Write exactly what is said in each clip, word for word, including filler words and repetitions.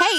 Hey,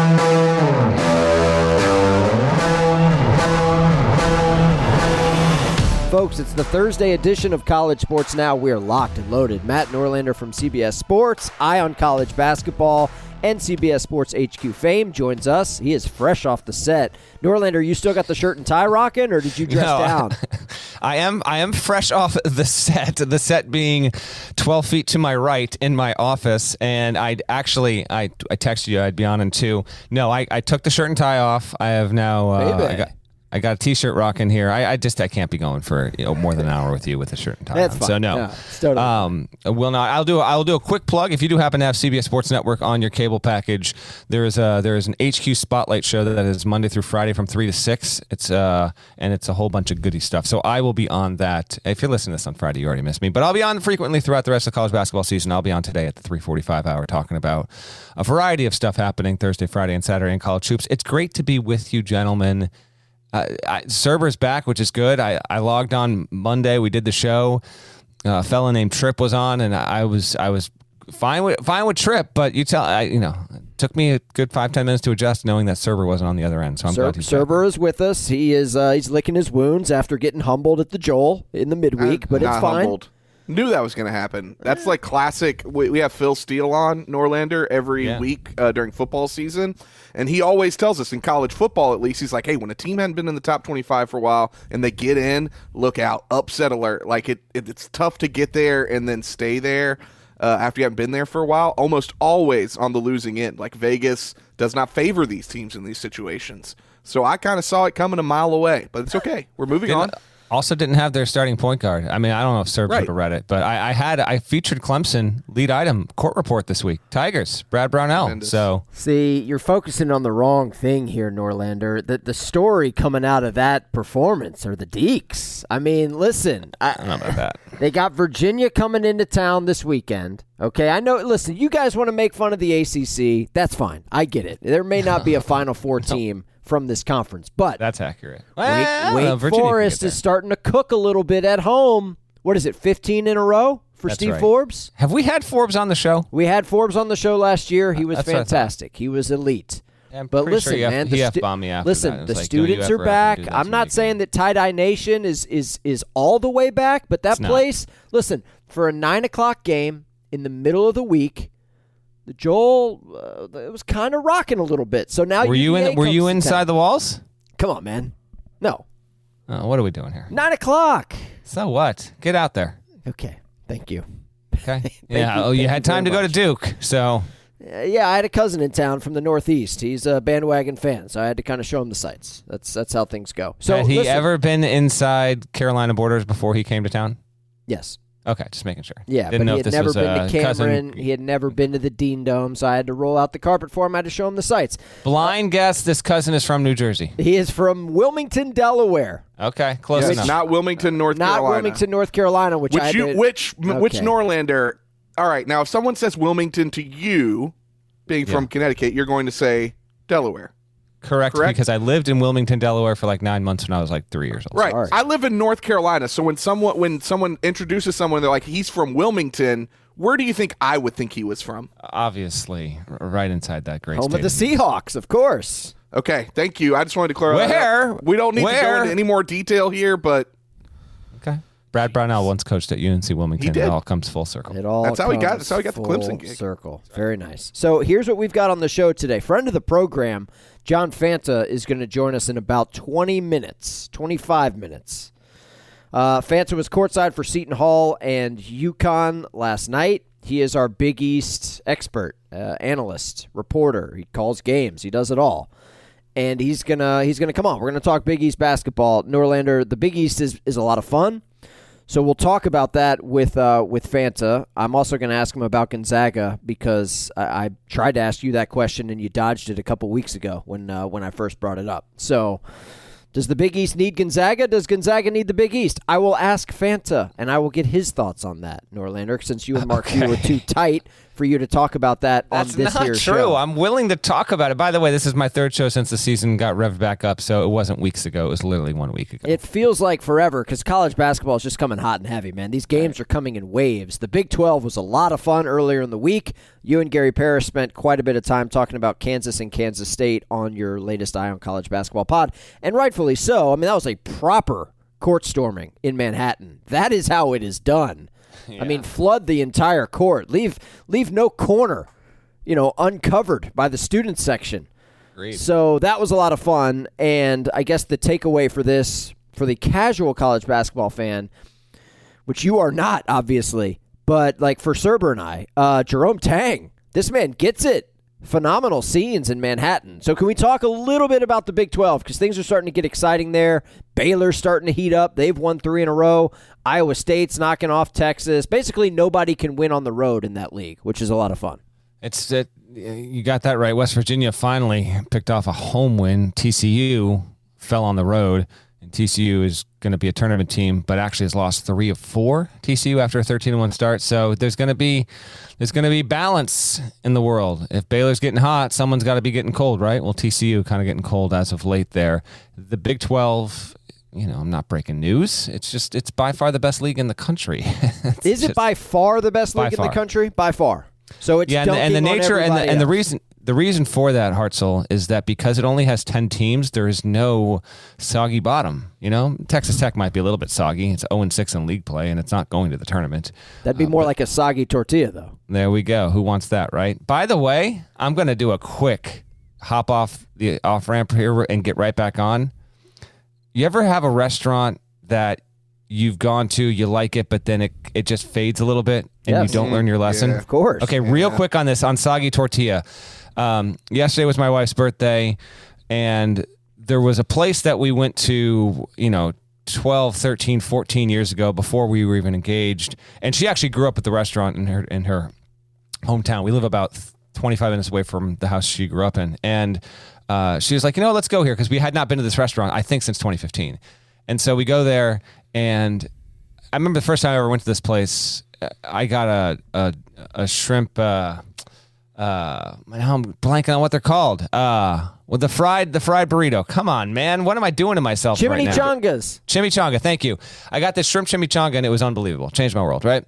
Folks, it's the Thursday edition of College Sports Now. We're locked and loaded. Matt Norlander from C B S Sports, Eye on College Basketball, and C B S Sports H Q fame joins us. He is fresh off the set. Norlander, you still got the shirt and tie rocking, or did you dress no, down? I am I am fresh off the set, the set being twelve feet to my right in my office, and I'd actually, I I texted you, I'd be on in two. No, I, I took the shirt and tie off. I have now, uh, I got, I got a T-shirt rocking here. I, I just, I can't be going for you know, more than an hour with you with a shirt and tie. That's on. Fine. So no, no it's totally um, fine. Will not. I'll do. I'll do a quick plug. If you do happen to have C B S Sports Network on your cable package, there is a there is an H Q Spotlight show that is Monday through Friday from three to six. It's uh and it's a whole bunch of goody stuff. So I will be on that. If you're listening to this on Friday, you already missed me, but I'll be on frequently throughout the rest of the college basketball season. I'll be on today at the three forty-five hour talking about a variety of stuff happening Thursday, Friday, and Saturday in college hoops. It's great to be with you, gentlemen. Uh, I, Cerber's back, which is good. I, I logged on Monday. We did the show. Uh, a fella named Tripp was on, and I was I was fine with fine with Tripp. But you tell I, you know, it took me a good five ten minutes to adjust, knowing that Cerber wasn't on the other end. So I'm Cer- glad he's Cerber back. Is with us. He is uh, he's licking his wounds after getting humbled at the Joel in the midweek, I'm but it's fine. Humbled. Knew that was going to happen. That's like classic. We, we have Phil Steele on Norlander every yeah. week uh, during football season, and he always tells us in college football, at least, he's like, hey, when a team hadn't been in the top twenty-five for a while and they get in, look out, upset alert. Like it, it it's tough to get there and then stay there uh, after you haven't been there for a while. Almost always on the losing end. Like Vegas does not favor these teams in these situations. So I kind of saw it coming a mile away, but it's okay. We're moving yeah. on. Also didn't have their starting point guard. I mean, I don't know if Serbs right. would have read it, but I, I had I featured Clemson lead item court report this week. Tigers, Brad Brownell. Tremendous. So see, you're focusing on the wrong thing here, Norlander. The the story coming out of that performance are the Deeks. I mean, listen, I, I don't know about that. They got Virginia coming into town this weekend. Okay, I know. Listen, you guys want to make fun of the A C C. That's fine. I get it. There may not be a Final Four team from this conference, but that's accurate. Well, Wake, Wake well, Forest is starting to cook a little bit at home. What is it, fifteen in a row for that's Steve right. Forbes? Have we had Forbes on the show? We had Forbes on the show last year. He was that's fantastic. He was elite. Yeah, but listen, sure man, the stu- me after listen, that. the like, students are back. I'm not saying that Tie-Dye Nation is is is all the way back, but that it's place, not. listen, for a nine o'clock game in the middle of the week, the Joel, uh, it was kind of rocking a little bit. So now were you in, were you inside the walls? Come on, man. No. Oh, what are we doing here? Nine o'clock. So what? Get out there. Okay. Thank you. Okay. Thank yeah. You, oh, you had time to much. go to Duke. So yeah, I had a cousin in town from the Northeast. He's a bandwagon fan, so I had to kind of show him the sights. That's that's how things go. So, had he listen, ever been inside Carolina borders before he came to town? Yes. Okay, just making sure. Yeah, Didn't but know he had never been to Cameron. Cousin. He had never been to the Dean Dome, so I had to roll out the carpet for him. I had to show him the sights. Blind uh, guess this cousin is from New Jersey. He is from Wilmington, Delaware. Okay, close which, enough. Not Wilmington, North not Carolina. Not Wilmington, North Carolina, which, which I you, did. Which, okay. which Norlander? All right, now if someone says Wilmington to you, being yeah. from Connecticut, you're going to say Delaware. Correct, Correct, because I lived in Wilmington, Delaware for like nine months when I was like three years old. Right. Sorry. I live in North Carolina, so when someone when someone introduces someone, they're like, he's from Wilmington, where do you think I would think he was from? Obviously, right inside that great Home stadium. Of the Seahawks, of course. Okay, thank you. I just wanted to clarify Where? That. We don't need Where? to go into any more detail here, but... Okay. Brad Brownell once coached at U N C Wilmington. It all comes full circle. It all that's how he got. That's how he got the Clemson gig. Circle. Very nice. So here's what we've got on the show today. Friend of the program, John Fanta, is going to join us in about twenty minutes, twenty-five minutes. Uh, Fanta was courtside for Seton Hall and UConn last night. He is our Big East expert, uh, analyst, reporter. He calls games. He does it all. And he's gonna he's gonna come on. We're gonna talk Big East basketball. Norlander, the Big East is is a lot of fun. So we'll talk about that with uh, with Fanta. I'm also going to ask him about Gonzaga because I, I tried to ask you that question and you dodged it a couple weeks ago when uh, when I first brought it up. So does the Big East need Gonzaga? Does Gonzaga need the Big East? I will ask Fanta, and I will get his thoughts on that, Norlander, since you and Mark okay. Hugh were too tight for you to talk about that That's on this year's show. That's not true. I'm willing to talk about it. By the way, this is my third show since the season got revved back up, so it wasn't weeks ago. It was literally one week ago. It feels like forever because college basketball is just coming hot and heavy, man. These games right. are coming in waves. The Big twelve was a lot of fun earlier in the week. You and Gary Parrish spent quite a bit of time talking about Kansas and Kansas State on your latest Eye on College Basketball pod, and rightfully so. I mean, that was a proper court storming in Manhattan. That is how it is done. Yeah. I mean, flood the entire court. Leave leave no corner, you know, uncovered by the student section. Agreed. So that was a lot of fun, and I guess the takeaway for this, for the casual college basketball fan, which you are not, obviously, but like for Cerber and I, uh, Jerome Tang, this man gets it. Phenomenal scenes in Manhattan. So can we talk a little bit about the Big twelve? Because things are starting to get exciting there. Baylor's starting to heat up. They've won three in a row. Iowa State's knocking off Texas. Basically, nobody can win on the road in that league, which is a lot of fun. It's it, you got that right. West Virginia finally picked off a home win. T C U fell on the road. And T C U is going to be a tournament team, but actually has lost three of four. T C U after a thirteen and one start, so there's going to be there's going to be balance in the world. If Baylor's getting hot, someone's got to be getting cold, right? Well, T C U kind of getting cold as of late there. The Big twelve, you know, I'm not breaking news. It's just it's by far the best league in the country. Is it by far the best league in the country? By far. So it's yeah, and, and the nature and the, and the reason. The reason for that, Hartzell, is that because it only has ten teams, there is no soggy bottom. You know, Texas Tech might be a little bit soggy. It's oh and six in league play, and it's not going to the tournament. That'd be uh, more like a soggy tortilla, though. There we go. Who wants that, right? By the way, I'm going to do a quick hop off the off-ramp here and get right back on. You ever have a restaurant that you've gone to, you like it, but then it it just fades a little bit, and yes. you don't mm-hmm. learn your lesson? Yeah, of course. Okay, yeah. real quick on this, on soggy tortilla. Um, yesterday was my wife's birthday, and there was a place that we went to, you know, twelve, thirteen, fourteen years ago before we were even engaged. And she actually grew up at the restaurant in her, in her hometown. We live about twenty-five minutes away from the house she grew up in. And, uh, she was like, you know, let's go here. Cause we had not been to this restaurant, I think, since twenty fifteen. And so we go there, and I remember the first time I ever went to this place, I got a, a, a shrimp, uh, Uh, now I'm blanking on what they're called. Uh, well, the fried, the fried burrito. Come on, man. What am I doing to myself right now? Chimichangas. Chimichanga. Thank you. I got this shrimp chimichanga, and it was unbelievable. Changed my world, right?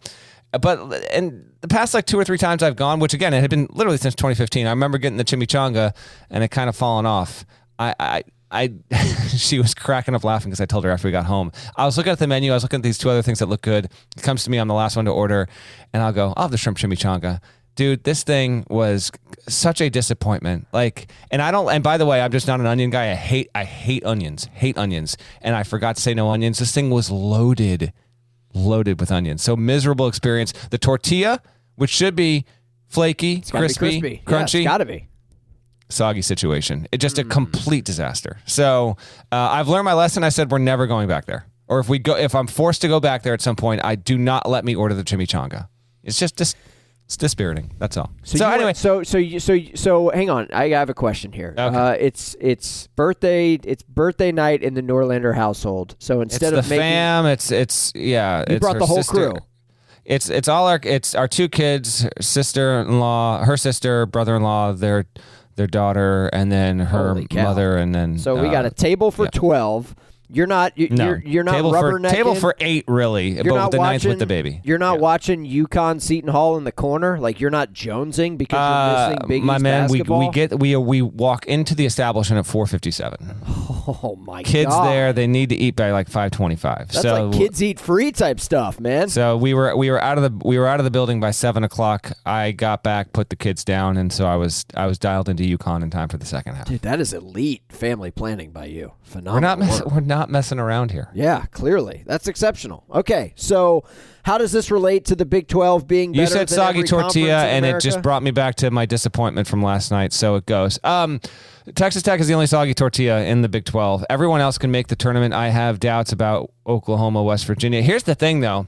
But and the past like two or three times I've gone, which again, it had been literally since twenty fifteen. I remember getting the chimichanga and it kind of fallen off. I, I, I she was cracking up laughing because I told her after we got home. I was looking at the menu. I was looking at these two other things that look good. It comes to me. I'm the last one to order, and I'll go, I'll have the shrimp chimichanga. Dude, this thing was such a disappointment. Like, and I don't, and by the way, I'm just not an onion guy. I hate, I hate onions, hate onions. And I forgot to say no onions. This thing was loaded, loaded with onions. So miserable experience. The tortilla, which should be flaky, crispy, crispy, crunchy. Yeah, it's gotta be. Soggy situation. It just mm. a complete disaster. So uh, I've learned my lesson. I said we're never going back there. Or if we go, if I'm forced to go back there at some point, I do not let me order the chimichanga. It's just dis- it's dispiriting. That's all. So, so anyway, went, so so you, so so hang on. I have a question here. Okay. Uh, it's it's birthday. It's birthday night in the Norlander household. So instead it's of the making, fam, it's it's yeah. You it's brought the whole sister. crew. It's it's all our it's our two kids, sister-in-law, her sister, brother-in-law, their their daughter, and then her mother, and then so we uh, got a table for yeah. twelve. You're not you, no. you're you're not rubbernecking. Table for eight, really. You're but not with the watching, ninth with the baby. You're not yeah. watching UConn Seton Hall in the corner. Like you're not jonesing because you're missing uh, Big East my man, basketball. We, we get we we walk into the establishment at four fifty seven. Oh my god! Kids God. there, they need to eat by like five twenty five. That's so, like kids eat free type stuff, man. So we were we were out of the we were out of the building by seven o'clock. I got back, put the kids down, and so I was I was dialed into UConn in time for the second half. Dude, that is elite family planning by you. Phenomenal. We're not mess- we're not. messing around here. Yeah, clearly. That's exceptional. Okay, so how does this relate to the Big twelve being better? You said than soggy tortilla, and it just brought me back to my disappointment from last night, so it goes. Um, Texas Tech is the only soggy tortilla in the Big twelve. Everyone else can make the tournament. I have doubts about Oklahoma, West Virginia. Here's the thing, though.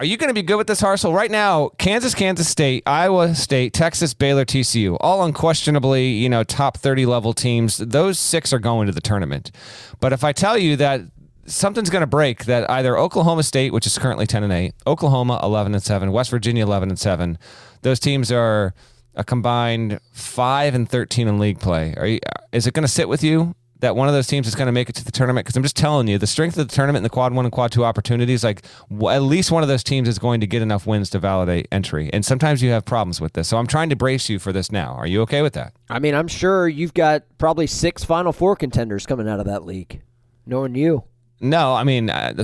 Are you going to be good with this, Hartzell? Right now, Kansas, Kansas State, Iowa State, Texas, Baylor, T C U, all unquestionably, you know, top thirty level teams. Those six are going to the tournament. But if I tell you that something's going to break, that either Oklahoma State, which is currently ten and eight, Oklahoma eleven and seven, West Virginia eleven and seven, those teams are a combined five and thirteen in league play. Are you, is it going to sit with you that one of those teams is going to make it to the tournament? Because I'm just telling you, the strength of the tournament and the quad one and quad two opportunities, like w- at least one of those teams is going to get enough wins to validate entry. And sometimes you have problems with this. So I'm trying to brace you for this now. Are you okay with that? I mean, I'm sure you've got probably six Final Four contenders coming out of that league, knowing you. No, I mean, I,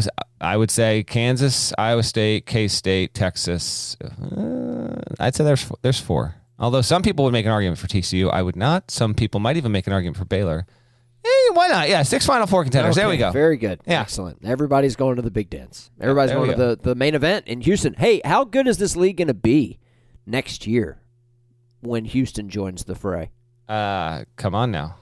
I would say Kansas, Iowa State, K-State, Texas. Uh, I'd say there's there's four. Although some people would make an argument for T C U. I would not. Some people might even make an argument for Baylor. Hey, why not? Yeah, six Final Four contenders. Okay, there we go. Very good. Yeah. Excellent. Everybody's going to the big dance. Everybody's there going to the, the main event in Houston. Hey, how good is this league going to be next year when Houston joins the fray? Uh, come on now.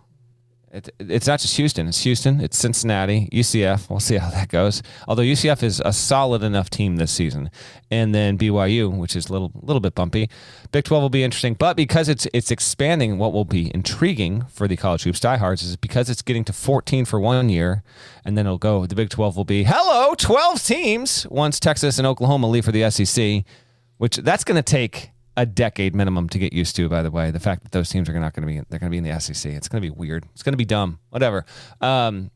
It, it's not just Houston. It's Houston. It's Cincinnati, U C F. We'll see how that goes. Although U C F is a solid enough team this season, and then B Y U, which is a little little bit bumpy. Big twelve will be interesting, but because it's it's expanding, what will be intriguing for the college hoops diehards is because it's getting to fourteen for one year, and then it'll go. The Big twelve will be hello twelve teams once Texas and Oklahoma leave for the S E C, which that's going to take a decade minimum to get used to, by the way. The fact that those teams are not going to be, they're going to be in the S E C. It's going to be weird. It's going to be dumb, whatever. Um,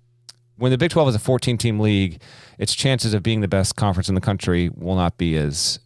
when the Big twelve is a fourteen-team league, its chances of being the best conference in the country will not be as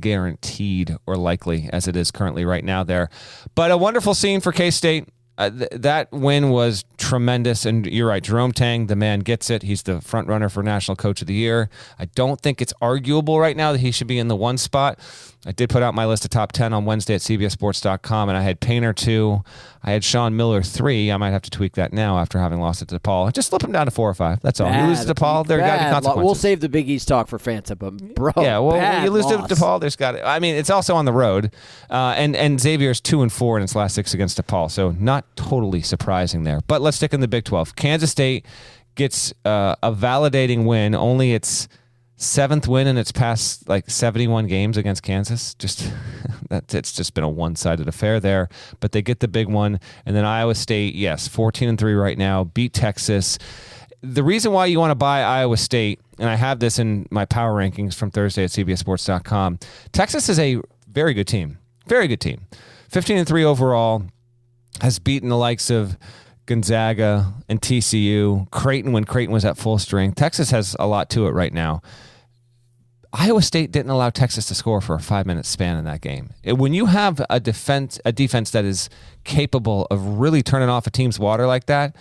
guaranteed or likely as it is currently right now there. But a wonderful scene for K-State. Uh, th- that win was tremendous, and you're right, Jerome Tang, the man gets it. He's the front runner for National Coach of the Year. I don't think it's arguable right now that he should be in the one spot. I did put out my list of top ten on Wednesday at C B S sports dot com, and I had Painter two. I had Sean Miller three. I might have to tweak that now after having lost it to DePaul. Just slip him down to four or five. That's all. Bad, you lose to DePaul, there got to be consequences. We'll save the Big East talk for Fanta, but bro, yeah, well, you lose loss. to DePaul, there's got to, I mean, it's also on the road, uh, and and Xavier's two and four in its last six against DePaul, so not totally surprising there. But let's stick in the Big twelve. Kansas State gets uh, a validating win, only its seventh win in its past like seventy-one games against Kansas. Just that's it's just been a one-sided affair there, but they get the big one. And then Iowa State, yes, fourteen and three right now, beat Texas. The reason why you want to buy Iowa State, and I have this in my power rankings from Thursday at C B S sports dot com, Texas is a very good team. Very good team. fifteen and three overall. Has beaten the likes of Gonzaga and T C U, Creighton when Creighton was at full strength. Texas has a lot to it right now. Iowa State didn't allow Texas to score for a five-minute span in that game. It, when you have a defense, a defense that is capable of really turning off a team's water like that,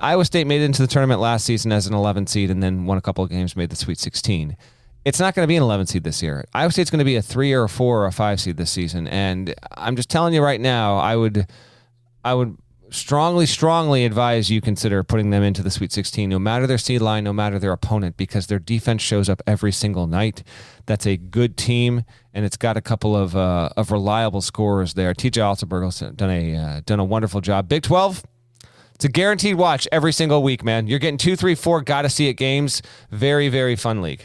Iowa State made it into the tournament last season as an eleven seed and then won a couple of games, made the Sweet sixteen. It's not going to be an eleven seed this year. Iowa State's going to be a three or a four or a five seed this season, and I'm just telling you right now, I would... I would strongly, strongly advise you consider putting them into the Sweet sixteen, no matter their seed line, no matter their opponent, because their defense shows up every single night. That's a good team, and it's got a couple of uh, of reliable scorers there. T J Altenberg has done a uh, done a wonderful job. Big twelve. It's a guaranteed watch every single week, man. You're getting two, three, four, got to see it games. Very, very fun league.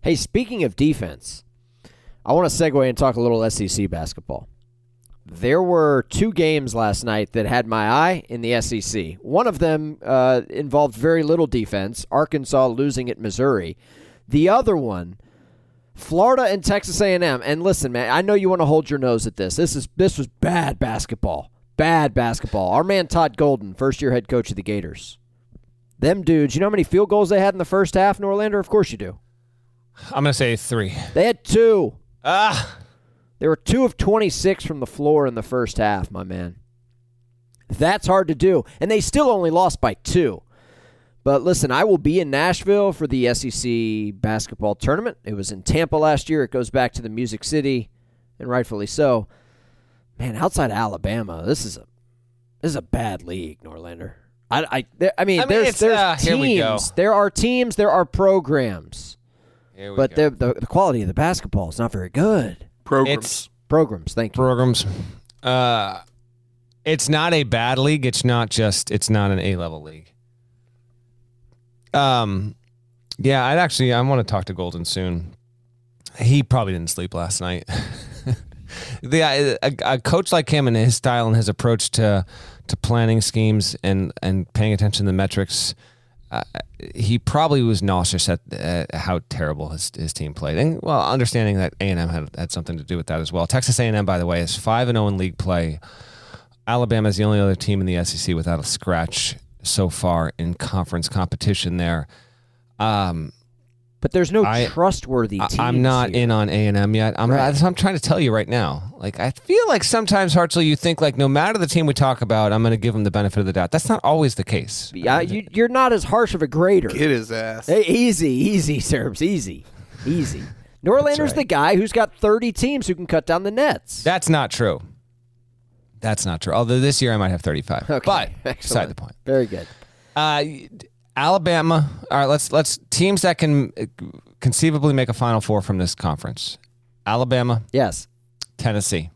Hey, speaking of defense, I want to segue and talk a little S E C basketball. There were two games last night that had my eye in the S E C. One of them uh, involved very little defense, Arkansas losing at Missouri. The other one, Florida and Texas A and M. And listen, man, I know you want to hold your nose at this. This is this was bad basketball. Bad basketball. Our man Todd Golden, first-year head coach of the Gators. Them dudes, you know how many field goals they had in the first half, Norlander? Of course you do. I'm going to say three. They had two. Ah. They were two of twenty-six from the floor in the first half, my man. That's hard to do. And they still only lost by two. But listen, I will be in Nashville for the S E C basketball tournament. It was in Tampa last year. It goes back to the Music City, and rightfully so. Man, outside Alabama, this is a this is a bad league, Norlander. I, I, there, I mean, I mean there's, there's uh, teams. There are teams. There are programs. Here we but go. The, the quality of the basketball is not very good. Programs. It's, programs, thank you. Programs. Uh, it's not a bad league. It's not just, it's not an A-level league. Um, Yeah, I'd actually, I want to talk to Golden soon. He probably didn't sleep last night. The, a, a coach like him and his style and his approach to to planning schemes and, and paying attention to the metrics, uh, he probably was nauseous at, at how terrible his, his team played. And, well, understanding that A and M had, had something to do with that as well. Texas A and M, by the way, is five and oh in league play. Alabama is the only other team in the S E C without a scratch so far in conference competition there. Um But there's no I, trustworthy teams. I'm not here. In on A and M yet. I'm, right. I'm trying to tell you right now. Like, I feel like sometimes, Hartzell, you think, like, no matter the team we talk about, I'm going to give them the benefit of the doubt. That's not always the case. Yeah, you, you're not as harsh of a grader. Get his ass. Hey, easy, easy, Serbs. Easy, easy. Norlander's right. The guy who's got thirty teams who can cut down the nets. That's not true. That's not true. Although this year I might have thirty-five. Okay. But, excellent. Beside the point. Very good. Uh Alabama, all right, let's let's teams that can conceivably make a Final Four from this conference. Alabama. Yes. Tennessee.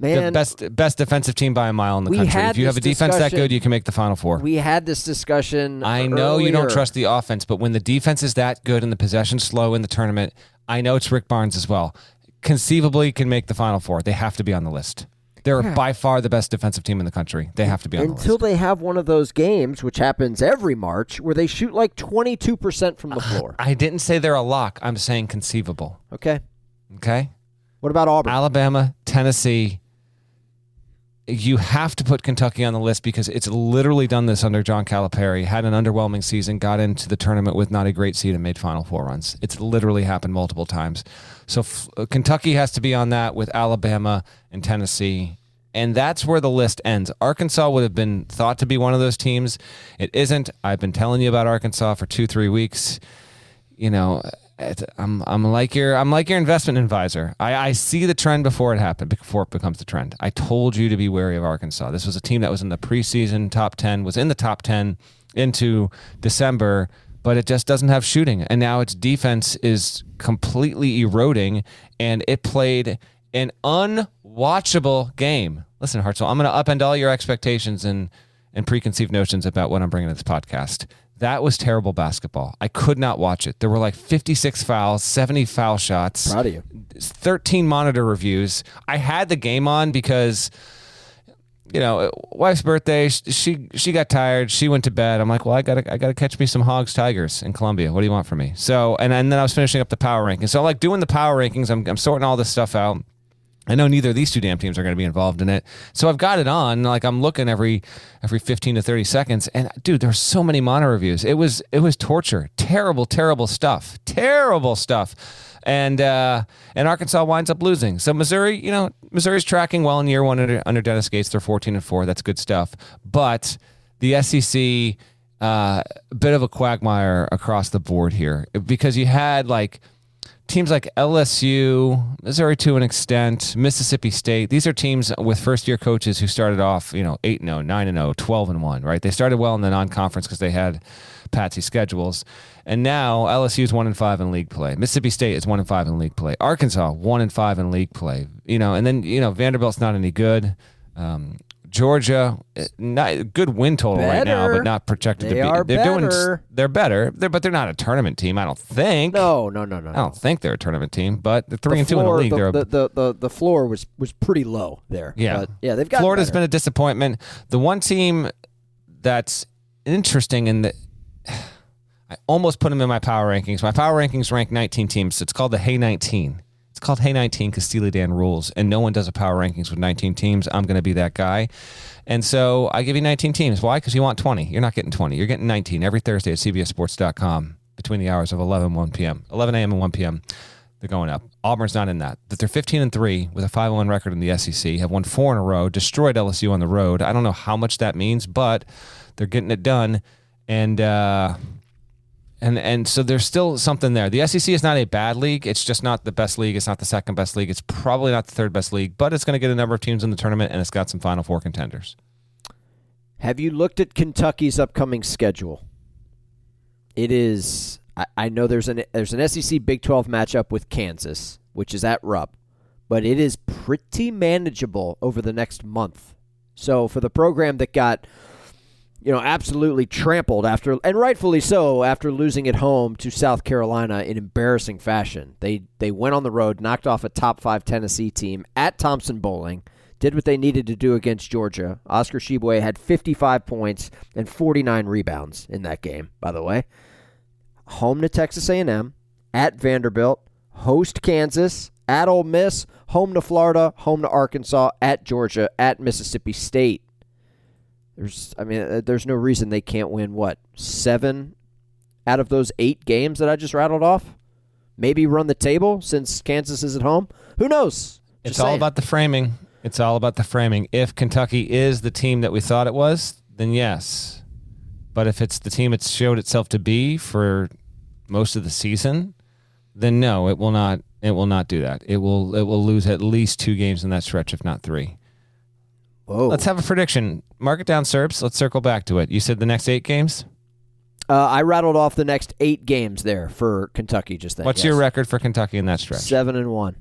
Man. The best best defensive team by a mile in the country. If you have a defense that good, you can make the Final Four. We had this discussion I know earlier. You don't trust the offense, but when the defense is that good and the possession's slow in the tournament, I know it's Rick Barnes as well, conceivably can make the Final Four. They have to be on the list. They're yeah. by far the best defensive team in the country. They have to be on Until the list. Until they have one of those games, which happens every March, where they shoot like twenty-two percent from the floor. Uh, I didn't say they're a lock. I'm saying conceivable. Okay. Okay? What about Auburn? Alabama, Tennessee. You have to put Kentucky on the list because it's literally done this under John Calipari. Had an underwhelming season, got into the tournament with not a great seed and made Final Four runs. It's literally happened multiple times. So f- Kentucky has to be on that with Alabama and Tennessee. And that's where the list ends. Arkansas would have been thought to be one of those teams. It isn't. I've been telling you about Arkansas for two, three weeks. You know, I'm I'm like your I'm like your investment advisor. I, I see the trend before it happened, before it becomes the trend. I told you to be wary of Arkansas. This was a team that was in the preseason top ten, was in the top ten into December, but it just doesn't have shooting. And now its defense is completely eroding, and it played an unwatchable game. Listen, Hartzell, I'm going to upend all your expectations and, and preconceived notions about what I'm bringing to this podcast. That was terrible basketball. I could not watch it. There were like fifty-six fouls, seventy foul shots. Proud of you. thirteen monitor reviews. I had the game on because, you know, wife's birthday, she she got tired. She went to bed. I'm like, well, I got I gotta catch me some Hogs Tigers in Columbia. What do you want from me? So, and, and then I was finishing up the power rankings. So, I'm like doing the power rankings. I'm, I'm sorting all this stuff out. I know neither of these two damn teams are going to be involved in it. So I've got it on. Like I'm looking every every fifteen to thirty seconds. And, dude, there's so many mono reviews. It was it was torture. Terrible, terrible stuff. Terrible stuff. And uh, and Arkansas winds up losing. So Missouri, you know, Missouri's tracking well in year one under, under Dennis Gates. They're fourteen and four. That's good stuff. But the S E C, a uh, bit of a quagmire across the board here because you had, like, teams like L S U, Missouri to an extent, Mississippi State, these are teams with first-year coaches who started off, you know, eight and oh, nine and oh, twelve and one, right? They started well in the non-conference because they had patsy schedules. And now L S U is one and five in league play. Mississippi State is one and five in league play. Arkansas, one and five in league play. You know, and then, you know, Vanderbilt's not any good. Um, Georgia, not good win total better. right now, but not projected they to be. Are they're better. doing. They're better, they're, but they're not a tournament team, I don't think. No, no, no, no. I don't no. think they're a tournament team, but they're three the and floor, two in the league. The, they're the, the the the floor was was pretty low there. Yeah, but yeah. They've got Florida's better. been a disappointment. The one team that's interesting in the. I almost put them in my power rankings. My power rankings rank nineteen teams. It's called the Hey nineteen. Called Hey nineteen because Steely Dan rules, and no one does a power rankings with nineteen teams. I'm going to be that guy. And so I give you nineteen teams. Why? Because you want twenty. You're not getting twenty. You're getting nineteen every Thursday at C B S sports dot com between the hours of eleven and one p.m. eleven a.m. and one p.m. They're going up. Auburn's not in that. That they're fifteen and three with a five and one record in the S E C, have won four in a row, destroyed L S U on the road. I don't know how much that means, but they're getting it done. And, uh, And and so there's still something there. The S E C is not a bad league. It's just not the best league. It's not the second best league. It's probably not the third best league, but it's going to get a number of teams in the tournament, and it's got some Final Four contenders. Have you looked at Kentucky's upcoming schedule? It is I, I know there's an there's an S E C Big twelve matchup with Kansas, which is at Rupp, but it is pretty manageable over the next month. So for the program that got You know, absolutely trampled after, and rightfully so, after losing at home to South Carolina in embarrassing fashion. They they went on the road, knocked off a top five Tennessee team at Thompson Bowling, did what they needed to do against Georgia. Oscar Tshiebwe had fifty-five points and forty-nine rebounds in that game, by the way. Home to Texas A and M, at Vanderbilt, host Kansas, at Ole Miss, home to Florida, home to Arkansas, at Georgia, at Mississippi State. There's, I mean, there's no reason they can't win, what, seven out of those eight games that I just rattled off? Maybe run the table since Kansas is at home? Who knows? Just it's saying. all about the framing. It's all about the framing. If Kentucky is the team that we thought it was, then yes. But if it's the team it showed itself to be for most of the season, then no, it will not It will not do that. It will. It will lose at least two games in that stretch, if not three. Whoa. Let's have a prediction. Mark it down, Serbs. Let's circle back to it. You said the next eight games? Uh, I rattled off the next eight games there for Kentucky just then. What's yes. your record for Kentucky in that stretch? Seven and one.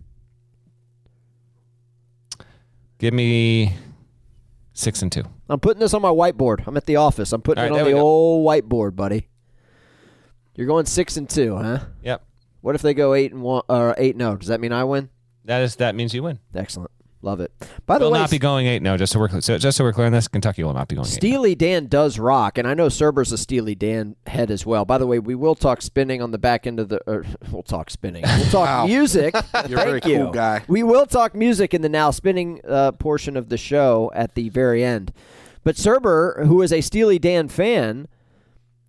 Give me six and two. I'm putting this on my whiteboard. I'm at the office. I'm putting All it right, on the old whiteboard, buddy. You're going six and two, huh? Yep. What if they go eight and one or eight and oh? Does that mean I win? That is. That means you win. Excellent. Love it. By the way, will not be going eight. No, just so we're so just so we're clear on this, Kentucky will not be going eight. Steely Dan does rock, and I know Cerber's a Steely Dan head as well. By the way, we will talk spinning on the back end of the. Or, we'll talk spinning. We'll talk wow. music. You're Thank a very you. cool guy. We will talk music in the now spinning uh, portion of the show at the very end. But Cerber, who is a Steely Dan fan,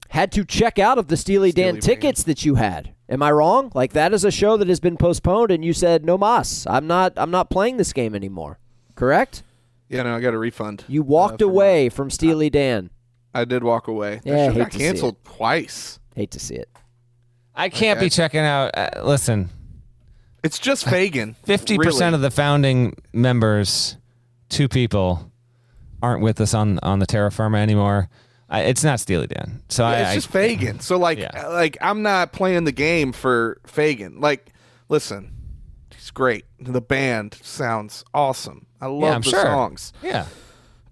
had to check out of the Steely, Steely Dan tickets that you had. Am I wrong? Like, that is a show that has been postponed, and you said, no mas, I'm not I'm not playing this game anymore, correct? Yeah, no, I got a refund. You walked uh, away from Steely I, Dan. I did walk away. Yeah, I hate got to canceled see it. twice. Hate to see it. I can't okay. be checking out. Uh, listen. It's just Fagen. fifty percent really. of the founding members, two people, aren't with us on, on the terra firma anymore. I, it's not Steely Dan, so yeah, I, it's just I, Fagen. So like, yeah. like I'm not playing the game for Fagen. Like, listen, he's great. The band sounds awesome. I love yeah, the sure. songs. Yeah,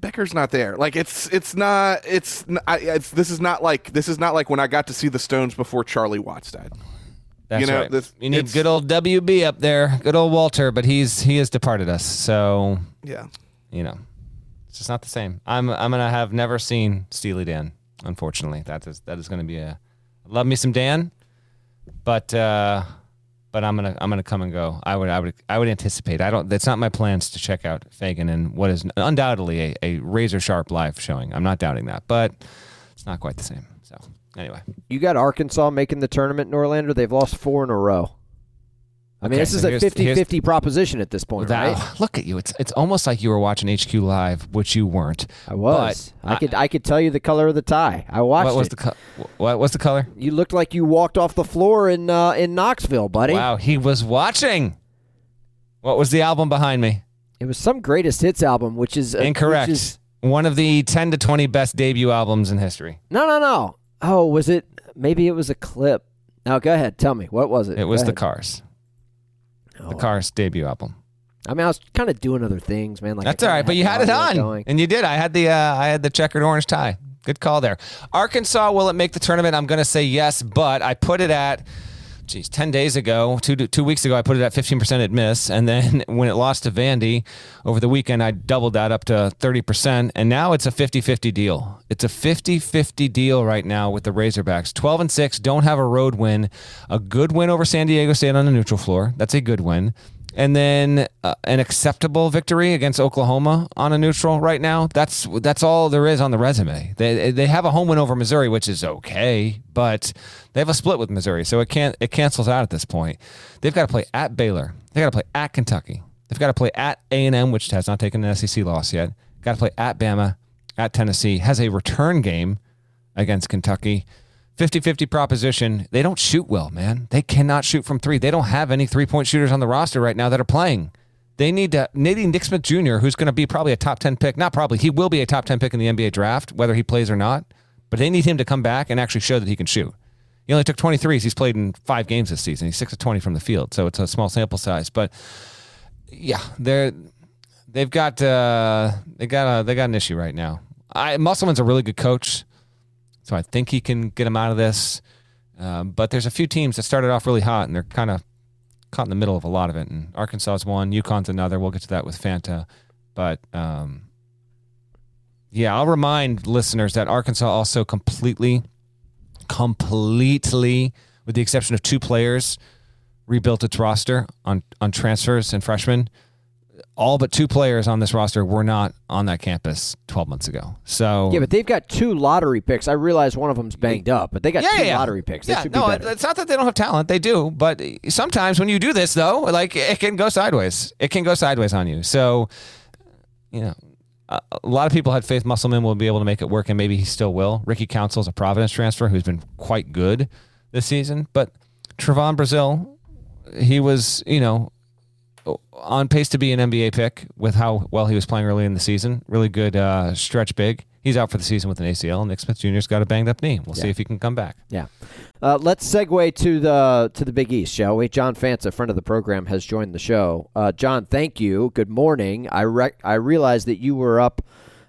Becker's not there. Like, it's it's not it's, I, it's this is not like this is not like when I got to see the Stones before Charlie Watts died. That's you know, right. This, you need good old W B up there, good old Walter, but he's he has departed us. So yeah, you know. It's just not the same. I'm I'm gonna have never seen Steely Dan, unfortunately. That is that is gonna be a love me some Dan, but uh, but I'm gonna I'm gonna come and go. I would I would I would anticipate. I don't. That's not my plans to check out Fagen and what is undoubtedly a, a razor sharp live showing. I'm not doubting that, but it's not quite the same. So anyway, you got Arkansas making the tournament, Norlander. They've lost four in a row. I mean, okay, this so is a fifty-fifty proposition at this point, without, right? Look at you. It's it's almost like you were watching H Q Live, which you weren't. I was. I, I could I could tell you the color of the tie. I watched what was it. The co- what was the color? You looked like you walked off the floor in uh, in Knoxville, buddy. Wow, he was watching. What was the album behind me? It was some greatest hits album, which is... Uh, incorrect. Which is, one of the ten to twenty best debut albums in history. No, no, no. Oh, was it... Maybe it was a clip. Now, go ahead. Tell me. What was it? It was The Cars. The Cars debut album. I mean, I was kind of doing other things, man. Like that's all right, but you had it on, going. And you did. I had the uh, I had the checkered orange tie. Good call there. Arkansas, will it make the tournament? I'm going to say yes, but I put it at, geez, ten days ago, two two weeks ago, I put it at fifteen percent at miss, and then when it lost to Vandy over the weekend, I doubled that up to thirty percent, and now it's a fifty-fifty deal. It's a fifty-fifty deal right now with the Razorbacks. twelve and six, don't have a road win. A good win over San Diego State on a neutral floor. That's a good win. And then uh, an acceptable victory against Oklahoma on a neutral right now. That's that's all there is on the resume. They they have a home win over Missouri, which is okay, but they have a split with Missouri, so it can't it cancels out at this point. They've got to play at Baylor. They've got to play at Kentucky. They've got to play at A and M, which has not taken an S E C loss yet. Got to play at Bama, at Tennessee. Has a return game against Kentucky. fifty-fifty proposition. They don't shoot well, man. They cannot shoot from three. They don't have any three-point shooters on the roster right now that are playing. They need to. They need Nick Smith Junior, who's going to be probably a top ten pick. Not probably. He will be a top ten pick in the N B A draft, whether he plays or not. But they need him to come back and actually show that he can shoot. He only took twenty-threes. He's played in five games this season. He's six of twenty from the field, so it's a small sample size. But, yeah, they're, they've got, uh, they got, a, they got an issue right now. I, Musselman's a really good coach. So I think he can get them out of this. Um, but there's a few teams that started off really hot, and they're kind of caught in the middle of a lot of it. And Arkansas's one, UConn's another. We'll get to that with Fanta. But, um, yeah, I'll remind listeners that Arkansas also completely, completely, with the exception of two players, rebuilt its roster on, on transfers and freshmen. All but two players on this roster were not on that campus twelve months ago. So yeah, but they've got two lottery picks. I realize one of them's banged up, but they got yeah, two yeah. lottery picks. They yeah, should be no, better. It's not that they don't have talent. They do, but sometimes when you do this, though, like it can go sideways. It can go sideways on you. So, you know, a lot of people had faith Musselman will be able to make it work, and maybe he still will. Ricky Council's a Providence transfer who's been quite good this season, but Trevon Brazil, he was, you know, on pace to be an N B A pick with how well he was playing early in the season. Really good uh, stretch big. He's out for the season with an A C L. Nick Smith Junior's got a banged-up knee. We'll yeah. see if he can come back. Yeah. Uh, let's segue to the to the Big East, shall we? John Fanta, a friend of the program, has joined the show. Uh, John, thank you. Good morning. I re- I realized that you were up.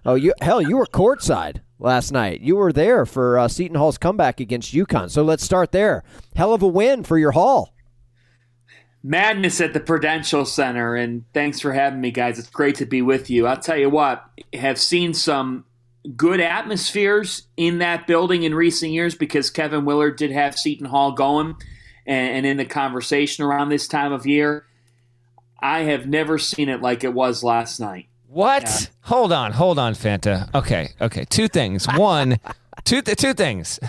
Oh, you hell, you were courtside last night. You were there for uh, Seton Hall's comeback against UConn. So let's start there. Hell of a win for your Hall. Madness at the Prudential Center, and thanks for having me, guys. It's great to be with you. I'll tell you what, have seen some good atmospheres in that building in recent years because Kevin Willard did have Seton Hall going and, and in the conversation around this time of year. I have never seen it like it was last night. What? Yeah. Hold on, hold on, Fanta. Okay, okay. Two things. One, two, th- two things.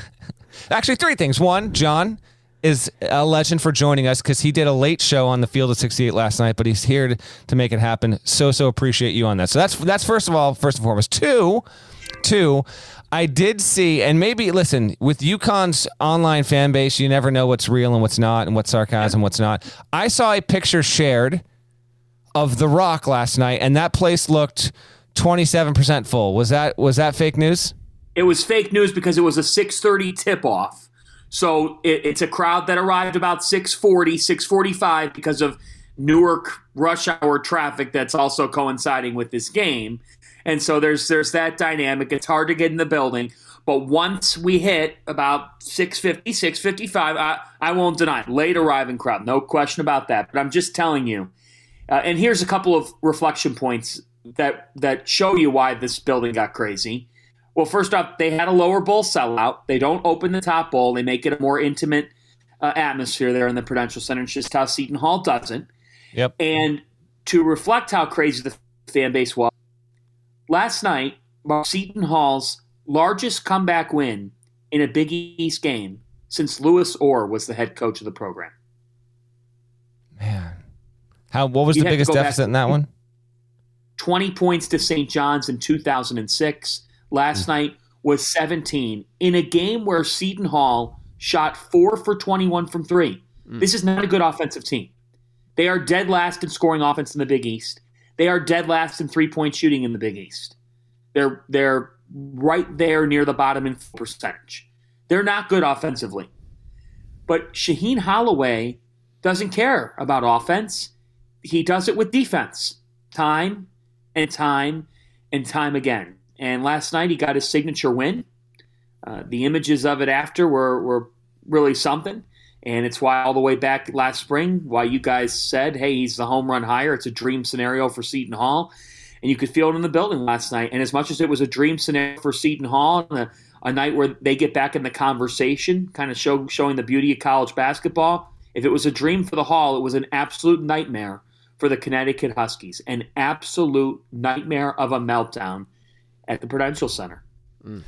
Actually, three things. One, John is a legend for joining us because he did a late show on the Field of sixty-eight last night, but he's here to, to make it happen. So, so appreciate you on that. So that's, that's first of all, first and foremost. Two, two, I did see, and maybe, listen, with UConn's online fan base, you never know what's real and what's not and what's sarcasm and what's not. I saw a picture shared of The Rock last night, and that place looked twenty-seven percent full. Was that, was that fake news? It was fake news because it was a six thirty tip-off. So it, it's a crowd that arrived about six forty, six forty-five because of Newark rush hour traffic that's also coinciding with this game. And so there's there's that dynamic. It's hard to get in the building. But once we hit about six fifty, six fifty-five, I, I won't deny it. Late arriving crowd, no question about that. But I'm just telling you. Uh, and here's a couple of reflection points that, that show you why this building got crazy. Well, first off, they had a lower bowl sellout. They don't open the top bowl. They make it a more intimate uh, atmosphere there in the Prudential Center. It's just how Seton Hall doesn't. Yep. And to reflect how crazy the fan base was, last night, Seton Hall's largest comeback win in a Big East game since Lewis Orr was the head coach of the program. Man. How? What was You'd the biggest deficit in that one? twenty points to Saint John's in two thousand six. Last mm. night was seventeen in a game where Seton Hall shot four for twenty-one from three. Mm. This is not a good offensive team. They are dead last in scoring offense in the Big East. They are dead last in three-point shooting in the Big East. They're they're right there near the bottom in percentage. They're not good offensively. But Shaheen Holloway doesn't care about offense. He does it with defense time and time and time again. And last night he got his signature win. Uh, the images of it after were, were really something. And it's why all the way back last spring, why you guys said, hey, he's the home run hire. It's a dream scenario for Seton Hall. And you could feel it in the building last night. And as much as it was a dream scenario for Seton Hall, a, a night where they get back in the conversation, kind of show, showing the beauty of college basketball, if it was a dream for the Hall, it was an absolute nightmare for the Connecticut Huskies. An absolute nightmare of a meltdown at the Prudential Center. Mm.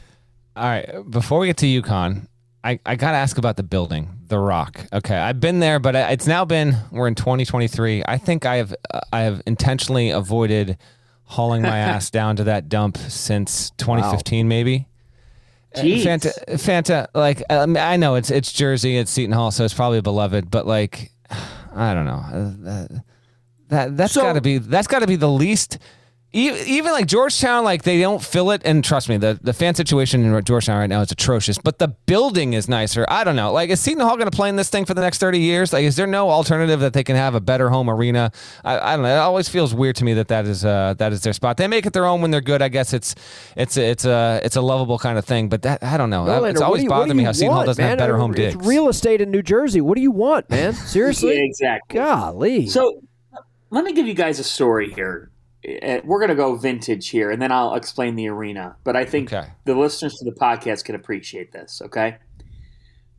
All right, before we get to UConn, I, I got to ask about the building, the Rock. Okay, I've been there, but it's now been, we're in twenty twenty-three. I think I have I have intentionally avoided hauling my ass down to that dump since twenty fifteen, wow. maybe. Jeez. Fanta, Fanta like, um, I know it's it's Jersey, it's Seton Hall, so it's probably beloved, but like, I don't know. That, that's so, got to be that's got to be the least... Even like Georgetown, like they don't fill it. And trust me, the, the fan situation in Georgetown right now is atrocious, but the building is nicer. I don't know. Like, is Seton Hall going to play in this thing for the next thirty years? Like, is there no alternative that they can have a better home arena? I, I don't know. It always feels weird to me that that is, uh, that is their spot. They make it their own when they're good. I guess it's, it's, it's a, it's a lovable kind of thing, but that, I don't know. Well, it's always you, bothered me how Seton Hall doesn't man? have better I mean, home digs. It's real estate in New Jersey. What do you want, man? Seriously? Yeah, exactly. Golly. So let me give you guys a story here. We're going to go vintage here, and then I'll explain the arena. But I think okay. the listeners to the podcast can appreciate this, okay?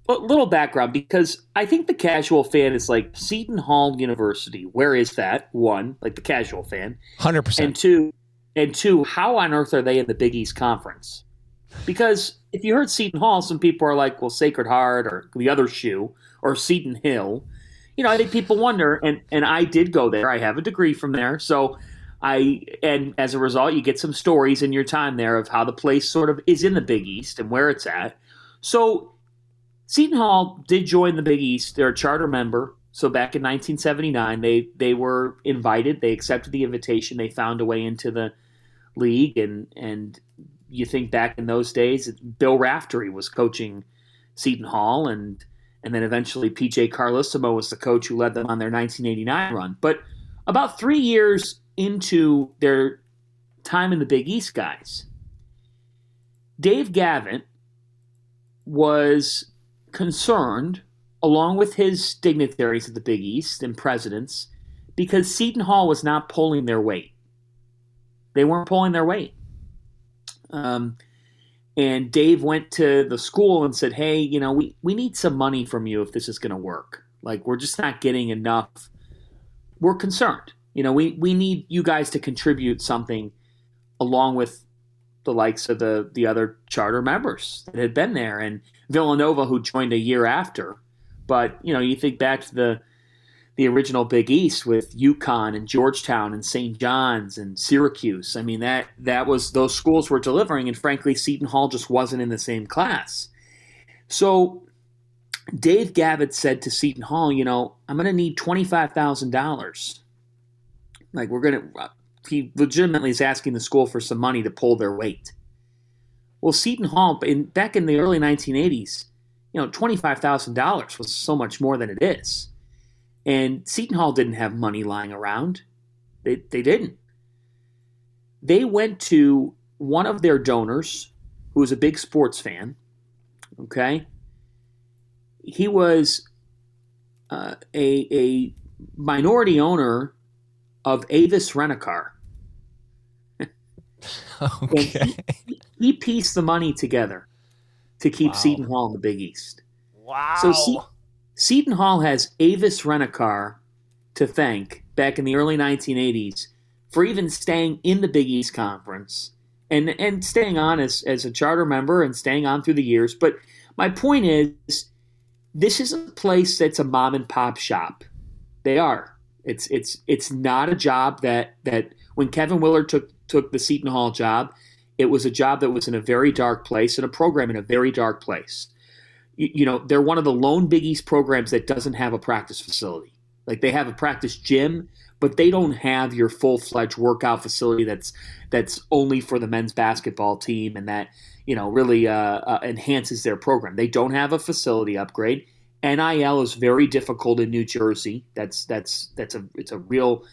But little background, because I think the casual fan is like, Seton Hall University, where is that? One, like the casual fan. one hundred percent. And two, and two, how on earth are they in the Big East Conference? Because if you heard Seton Hall, some people are like, well, Sacred Heart or the other shoe or Seton Hill. You know, I think people wonder, and, and I did go there. I have a degree from there, so... I and as a result, you get some stories in your time there of how the place sort of is in the Big East and where it's at. So Seton Hall did join the Big East. They're a charter member. So back in nineteen seventy-nine, they, they were invited. They accepted the invitation. They found a way into the league. And, and you think back in those days, Bill Raftery was coaching Seton Hall. And, and then eventually P J Carlissimo was the coach who led them on their nineteen eighty-nine run. But about three years into their time in the Big East, guys, Dave Gavin was concerned, along with his dignitaries of the Big East and presidents, because Seton Hall was not pulling their weight. They weren't pulling their weight. Um, and Dave went to the school and said, hey, you know, we, we need some money from you if this is going to work. Like, we're just not getting enough. We're concerned. You know, we, we need you guys to contribute something along with the likes of the, the other charter members that had been there. And Villanova, who joined a year after. But, you know, you think back to the the original Big East with UConn and Georgetown and Saint John's and Syracuse. I mean, that, that was – those schools were delivering. And, frankly, Seton Hall just wasn't in the same class. So Dave Gavitt said to Seton Hall, you know, I'm going to need twenty-five thousand dollars. Like, we're going to – he legitimately is asking the school for some money to pull their weight. Well, Seton Hall, in, back in the early nineteen eighties, you know, twenty-five thousand dollars was so much more than it is. And Seton Hall didn't have money lying around. They they didn't. They went to one of their donors, who was a big sports fan, okay? He was uh, a a minority owner – of Avis Rent-A-Car. Okay. He, he pieced the money together to keep wow. Seton Hall in the Big East. Wow. So Se- Seton Hall has Avis Rent-A-Car to thank back in the early nineteen eighties for even staying in the Big East Conference and, and staying on as, as a charter member and staying on through the years. But my point is, this is a place that's a mom and pop shop. They are. It's it's it's not a job that that when Kevin Willard took took the Seton Hall job, it was a job that was in a very dark place and a program in a very dark place. You, you know, they're one of the lone Big East programs that doesn't have a practice facility. Like, they have a practice gym, but they don't have your full-fledged workout facility that's that's only for the men's basketball team and that, you know, really uh, uh, enhances their program. They don't have a facility upgrade. N I L is very difficult in New Jersey. That's that's that's a it's a real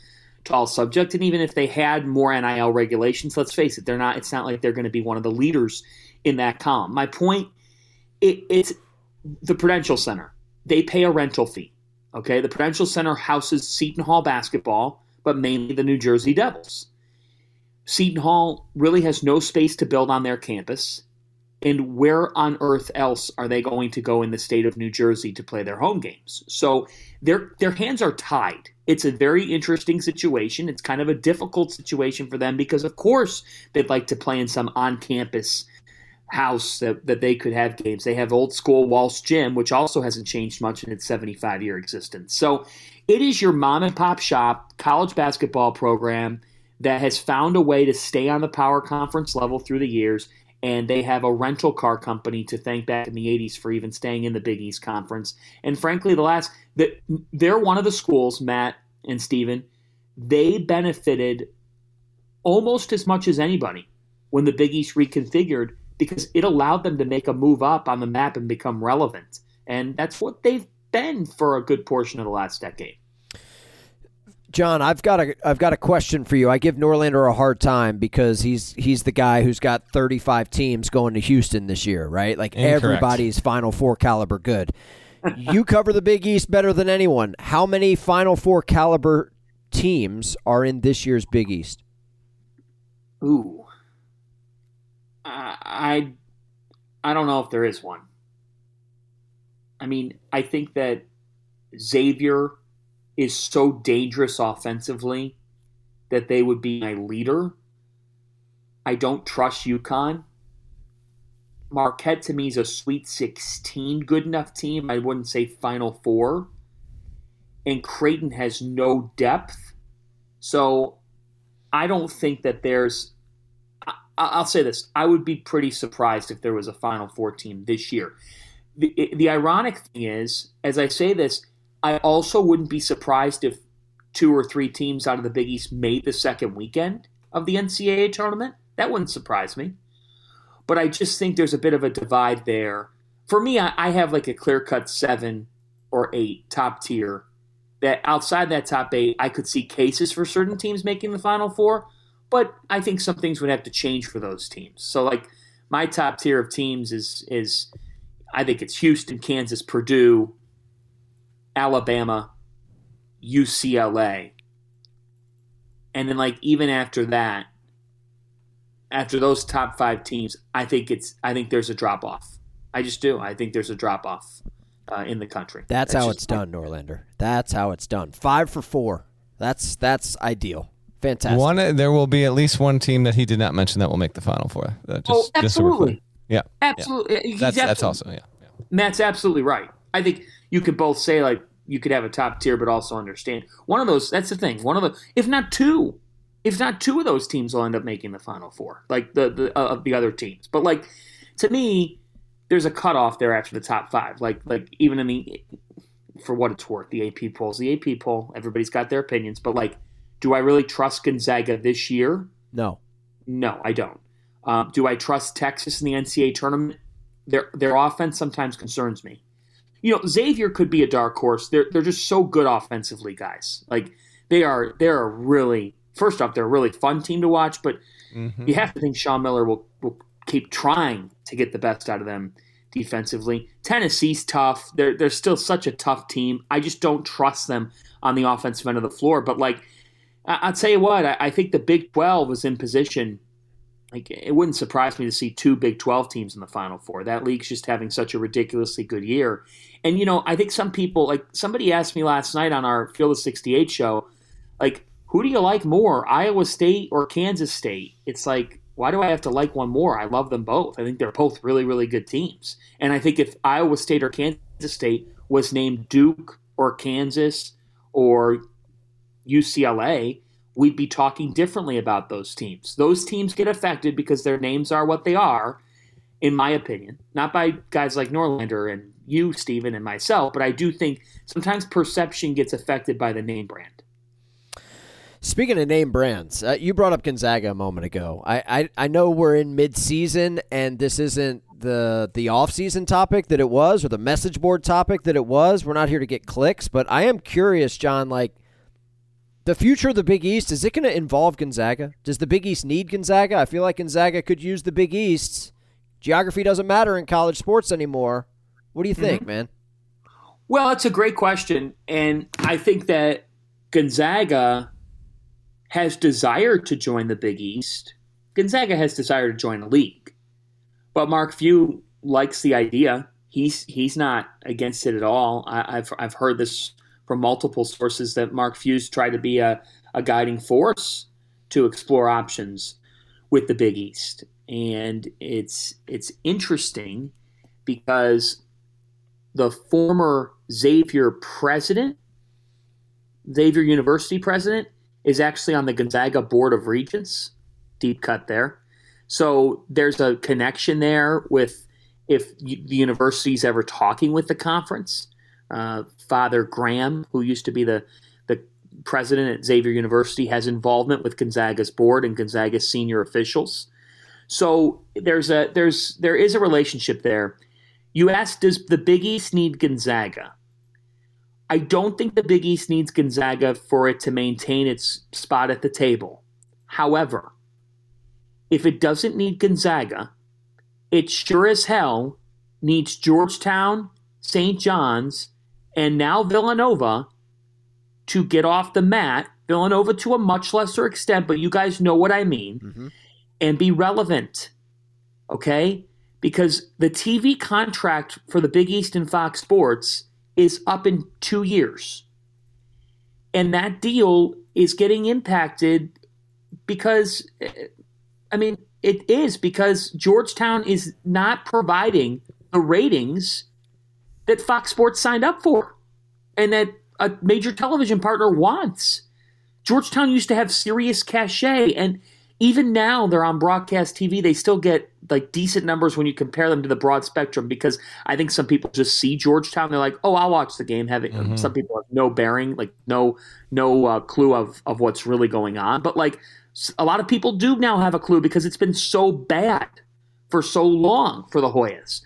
tall subject. And even if they had more N I L regulations, let's face it, they're not. It's not like they're going to be one of the leaders in that column. My point, it, it's the Prudential Center. They pay a rental fee. Okay, the Prudential Center houses Seton Hall basketball, but mainly the New Jersey Devils. Seton Hall really has no space to build on their campus, and where on earth else are they going to go in the state of New Jersey to play their home games? So their their hands are tied. It's a very interesting situation. It's kind of a difficult situation for them because, of course, they'd like to play in some on-campus house that, that they could have games. They have old school Walsh Gym, which also hasn't changed much in its seventy-five year existence. So it is your mom and pop shop college basketball program that has found a way to stay on the power conference level through the years, and they have a rental car company to thank back in the eighties for even staying in the Big East Conference. And frankly, the last the, they're one of the schools, Matt and Steven, they benefited almost as much as anybody when the Big East reconfigured, because it allowed them to make a move up on the map and become relevant. And that's what they've been for a good portion of the last decade. John, I've got a I've got a question for you. I give Norlander a hard time because he's he's the guy who's got thirty-five teams going to Houston this year, right? Like, incorrect. Everybody's Final Four caliber good. You cover the Big East better than anyone. How many Final Four caliber teams are in this year's Big East? Ooh. I I don't know if there is one. I mean, I think that Xavier is so dangerous offensively that they would be my leader. I don't trust UConn. Marquette, to me, is a Sweet sixteen good enough team. I wouldn't say Final Four. And Creighton has no depth. So I don't think that there's... I'll say this. I would be pretty surprised if there was a Final Four team this year. The, the ironic thing is, as I say this, I also wouldn't be surprised if two or three teams out of the Big East made the second weekend of the N C double A tournament. That wouldn't surprise me. But I just think there's a bit of a divide there. For me, I, I have like a clear-cut seven or eight top tier that outside that top eight, I could see cases for certain teams making the Final Four. But I think some things would have to change for those teams. So, like, my top tier of teams is, is I think it's Houston, Kansas, Purdue, Alabama, U C L A. And then, like, even after that, after those top five teams, I think it's I think there's a drop-off. I just do. I think there's a drop-off uh, in the country. That's, That's how it's done, Norlander. That's how it's done. Five for four. That's That's ideal. Fantastic. One, there will be at least one team that he did not mention that will make the Final Four. Uh, just, oh, absolutely. Just yeah. Absolutely. Yeah. That's, absolutely. That's also, yeah, yeah. Matt's absolutely right. I think you could both say, like, you could have a top tier, but also understand. One of those, that's the thing. One of the, if not two, if not two of those teams will end up making the Final Four, like the, the uh, of the other teams. But, like, to me, there's a cutoff there after the top five. Like, like even in the, for what it's worth, the A P polls, the A P poll, everybody's got their opinions, but, like, do I really trust Gonzaga this year? No. No, I don't. Um, do I trust Texas in the N C double A tournament? Their their offense sometimes concerns me. You know, Xavier could be a dark horse. They're they're just so good offensively, guys. Like, they are they're a really first off, they're a really fun team to watch, but mm-hmm. you have to think Sean Miller will, will keep trying to get the best out of them defensively. Tennessee's tough. They're they're still such a tough team. I just don't trust them on the offensive end of the floor. But, like, I'll tell you what, I think the Big twelve was in position. Like, it wouldn't surprise me to see two Big twelve teams in the Final Four. That league's just having such a ridiculously good year. And, you know, I think some people, like, somebody asked me last night on our Field of sixty-eight show, like, who do you like more, Iowa State or Kansas State? It's like, why do I have to like one more? I love them both. I think they're both really, really good teams. And I think if Iowa State or Kansas State was named Duke or Kansas or U C L A, we'd be talking differently about those teams. Those teams get affected because their names are what they are, in my opinion, not by guys like Norlander and you, Steven, and myself, but I do think sometimes perception gets affected by the name brand. Speaking of name brands, uh, you brought up Gonzaga a moment ago. I, I I know we're in mid-season, and this isn't the the off-season topic that it was or the message board topic that it was. We're not here to get clicks, but I am curious, John, like, the future of the Big East, is it going to involve Gonzaga? Does the Big East need Gonzaga? I feel like Gonzaga could use the Big East. Geography doesn't matter in college sports anymore. What do you think, mm-hmm. man? Well, it's a great question, and I think that Gonzaga has desired to join the Big East. Gonzaga has desired to join the league. But Mark Few likes the idea. He's he's not against it at all. I, I've I've heard this from multiple sources that Mark Few's tried to be a, a guiding force to explore options with the Big East. And it's it's interesting because the former Xavier president, Xavier University president, is actually on the Gonzaga Board of Regents. Deep cut there. So there's a connection there with if the university's ever talking with the conference. Uh, Father Graham, who used to be the, the president at Xavier University, has involvement with Gonzaga's board and Gonzaga's senior officials. So there's a there's there is a relationship there. You asked, does the Big East need Gonzaga? I don't think the Big East needs Gonzaga for it to maintain its spot at the table. However, if it doesn't need Gonzaga, it sure as hell needs Georgetown, Saint John's, and now Villanova to get off the mat. Villanova to a much lesser extent, but you guys know what I mean, mm-hmm. and be relevant, okay? Because the T V contract for the Big East and Fox Sports is up in two years. And that deal is getting impacted because, I mean, it is because Georgetown is not providing the ratings that Fox Sports signed up for and that a major television partner wants. Georgetown used to have serious cachet, and even now they're on broadcast T V. They still get like decent numbers when you compare them to the broad spectrum, because I think some people just see Georgetown. They're like, oh, I'll watch the game. Have it. Mm-hmm. Some people have no bearing, like no no uh, clue of, of what's really going on. But like a lot of people do now have a clue because it's been so bad for so long for the Hoyas.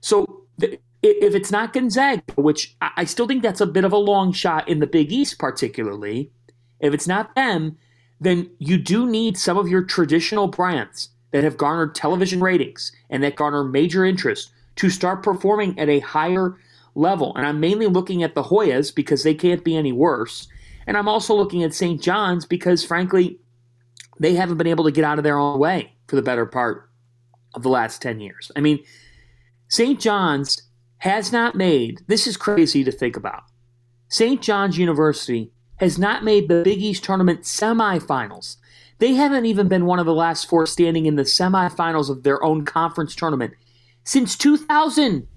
So th- if it's not Gonzaga, which I-, I still think that's a bit of a long shot in the Big East particularly, if it's not them, then you do need some of your traditional brands that have garnered television ratings and that garner major interest to start performing at a higher level. And I'm mainly looking at the Hoyas because they can't be any worse. And I'm also looking at Saint John's because, frankly, they haven't been able to get out of their own way for the better part of the last ten years. I mean, Saint John's has not made – this is crazy to think about. Saint John's University has not made the Big East Tournament semifinals. They haven't even been one of the last four standing in the semifinals of their own conference tournament since two thousand.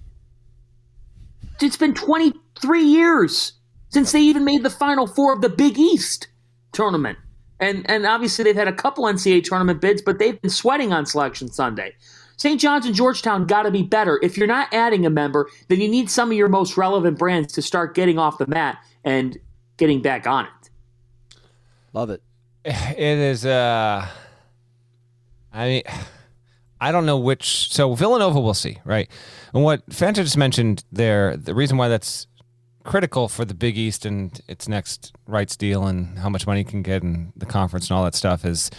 It's been twenty-three years since they even made the Final Four of the Big East Tournament. And and obviously they've had a couple N C A A tournament bids, but they've been sweating on Selection Sunday. Saint John's and Georgetown got to be better. If you're not adding a member, then you need some of your most relevant brands to start getting off the mat and getting back on it. Love it. It is, uh, I mean, I don't know which, so Villanova we'll see, right? And what Fanta just mentioned there, the reason why that's critical for the Big East and its next rights deal and how much money you can get and the conference and all that stuff is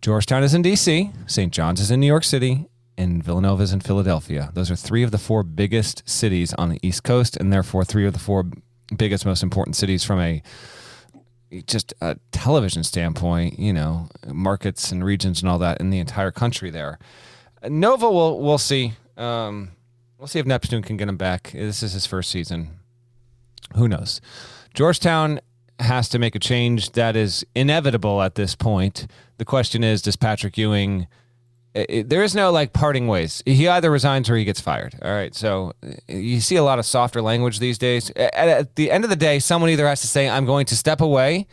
Georgetown is in D C, Saint John's is in New York City, and Villanova is in Philadelphia. Those are three of the four biggest cities on the East Coast, and therefore three of the four biggest, most important cities from a just a television standpoint, you know, markets and regions and all that in the entire country there. Nova, we'll, we'll see. Um, we'll see if Neptune can get him back. This is his first season. Who knows? Georgetown has to make a change that is inevitable at this point. The question is, does Patrick Ewing It, there is no like parting ways. He either resigns or he gets fired. All right. So you see a lot of softer language these days. At, at the end of the day, someone either has to say, I'm going to step away,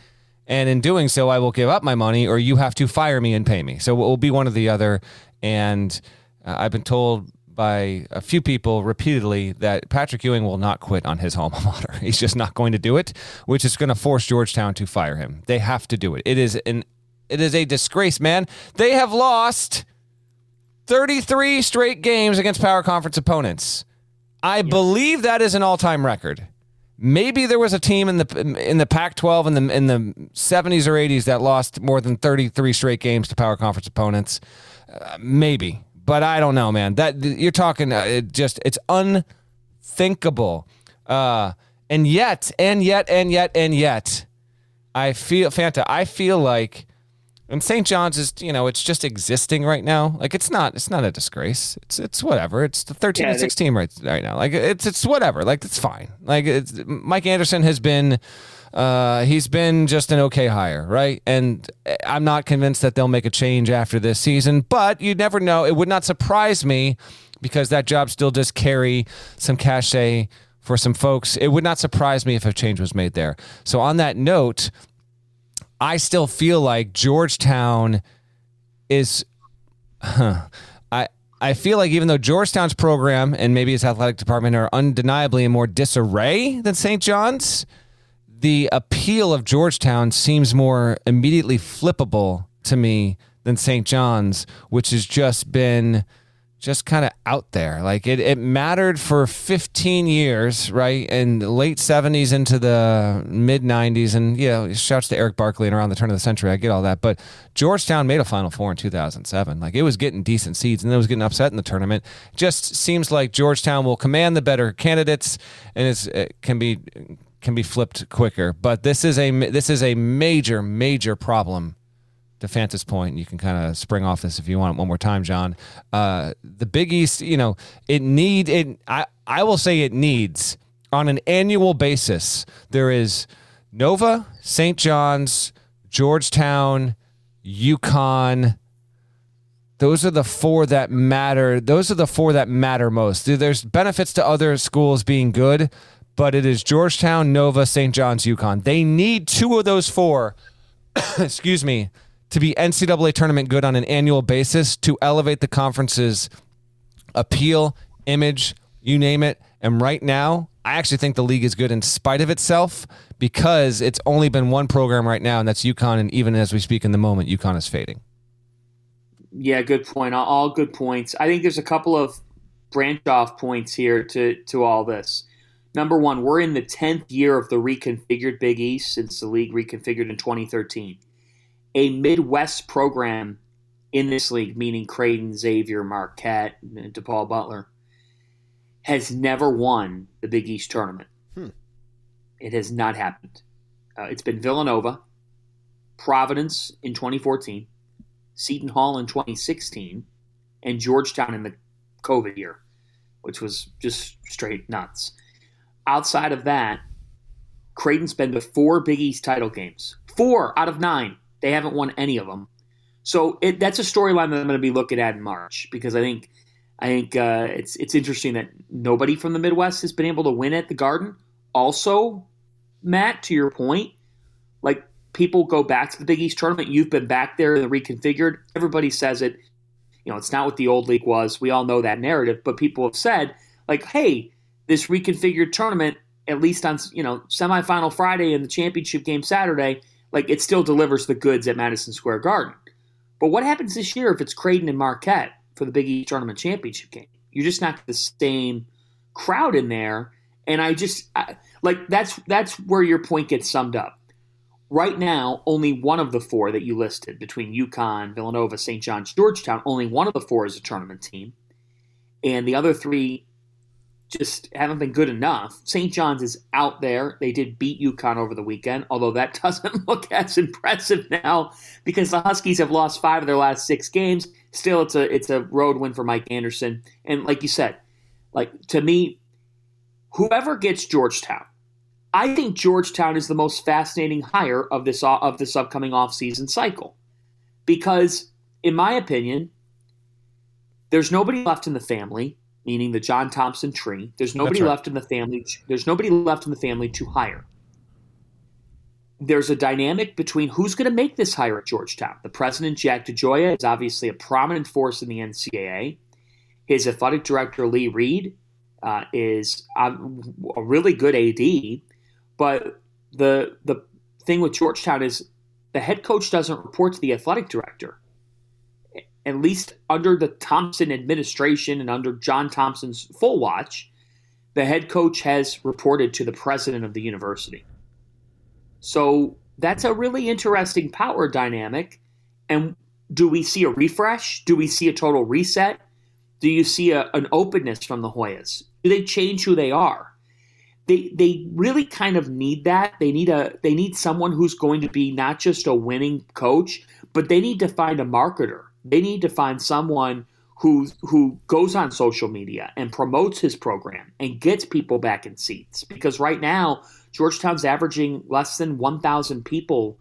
and in doing so, I will give up my money, or you have to fire me and pay me. So it will be one or the other. And uh, I've been told by a few people repeatedly that Patrick Ewing will not quit on his alma mater. He's just not going to do it, which is going to force Georgetown to fire him. They have to do it. It is an, it is a disgrace, man. They have lost thirty-three straight games against power conference opponents. I yep. believe that is an all-time record. Maybe there was a team in the in the Pac twelve in the in the seventies or eighties that lost more than thirty-three straight games to power conference opponents. Uh, maybe, but I don't know, man. That you're talking, uh, it just it's unthinkable. Uh, and yet, and yet, and yet, and yet, I feel Fanta. I feel like. And Saint John's is, you know, it's just existing right now. Like it's not, it's not a disgrace. It's, it's whatever. It's the thirteen yeah, and sixteen right, right now. Like it's, it's whatever. Like it's fine. Like it's, Mike Anderson has been, uh, he's been just an okay hire, right? And I'm not convinced that they'll make a change after this season. But you never know. It would not surprise me because that job still does carry some cachet for some folks. It would not surprise me if a change was made there. So on that note, I still feel like Georgetown is huh, I I feel like even though Georgetown's program and maybe its athletic department are undeniably in more disarray than Saint John's, the appeal of Georgetown seems more immediately flippable to me than Saint John's, which has just been just kind of out there. Like it, it mattered for fifteen years, right? And late seventies into the mid nineties. And yeah, you know, shouts to Eric Barkley and around the turn of the century. I get all that. But Georgetown made a Final Four in two thousand seven. Like it was getting decent seeds and it was getting upset in the tournament. Just seems like Georgetown will command the better candidates and it's, it can be, can be flipped quicker. But this is a, this is a major, major problem. To Fanta's point, and you can kind of spring off this if you want it one more time, John. Uh, the Big East, you know, it need it. I I will say it needs on an annual basis. There is Nova, Saint John's, Georgetown, UConn. Those are the four that matter. Those are the four that matter most. There's benefits to other schools being good, but it is Georgetown, Nova, Saint John's, UConn. They need two of those four. Excuse me. To be N C double A tournament good on an annual basis, to elevate the conference's appeal, image, you name it. And right now, I actually think the league is good in spite of itself because it's only been one program right now, and that's UConn. And even as we speak in the moment, UConn is fading. Yeah, good point. All good points. I think there's a couple of branch-off points here to, to all this. Number one, we're in the tenth year of the reconfigured Big East since the league reconfigured in twenty thirteen. A Midwest program in this league, meaning Creighton, Xavier, Marquette, DePaul, Butler, has never won the Big East tournament. Hmm. It has not happened. Uh, it's been Villanova, Providence in twenty fourteen, Seton Hall in twenty sixteen, and Georgetown in the COVID year, which was just straight nuts. Outside of that, Creighton's been to four Big East title games. Four out of nine. They haven't won any of them. So it, that's a storyline that I'm going to be looking at in March because I think I think uh, it's it's interesting that nobody from the Midwest has been able to win at the Garden. Also, Matt, to your point, like people go back to the Big East tournament. You've been back there in the reconfigured. Everybody says it. You know, it's not what the old league was. We all know that narrative. But people have said, like, hey, this reconfigured tournament, at least on, you know, semifinal Friday and the championship game Saturday, like, it still delivers the goods at Madison Square Garden. But what happens this year if it's Creighton and Marquette for the Big East Tournament Championship game? You're just not the same crowd in there. And I just I, – like, that's that's where your point gets summed up. Right now, only one of the four that you listed between UConn, Villanova, Saint John's, Georgetown, only one of the four is a tournament team. And the other three just haven't been good enough. Saint John's is out there. They did beat UConn over the weekend, although that doesn't look as impressive now because the Huskies have lost five of their last six games. Still, it's a it's a road win for Mike Anderson. And like you said, like to me, whoever gets Georgetown, I think Georgetown is the most fascinating hire of this of this upcoming offseason cycle because, in my opinion, There's nobody left in the family, meaning the John Thompson tree. There's nobody That's right. left in the family. There's nobody left in the family to hire. There's a dynamic between who's going to make this hire at Georgetown. The president, Jack DeGioia, is obviously a prominent force in the N C A A. His athletic director, Lee Reed, uh, is a, a really good A D. But the the thing with Georgetown is the head coach doesn't report to the athletic director, at least under the Thompson administration and under John Thompson's full watch. The head coach has reported to the president of the university. So that's a really interesting power dynamic. And do we see a refresh? Do we see a total reset? Do you see a, an openness from the Hoyas? Do they change who they are? They they really kind of need that. They need a they need someone who's going to be not just a winning coach, but they need to find a marketer. They need to find someone who who goes on social media and promotes his program and gets people back in seats. Because right now, Georgetown's averaging less than one thousand people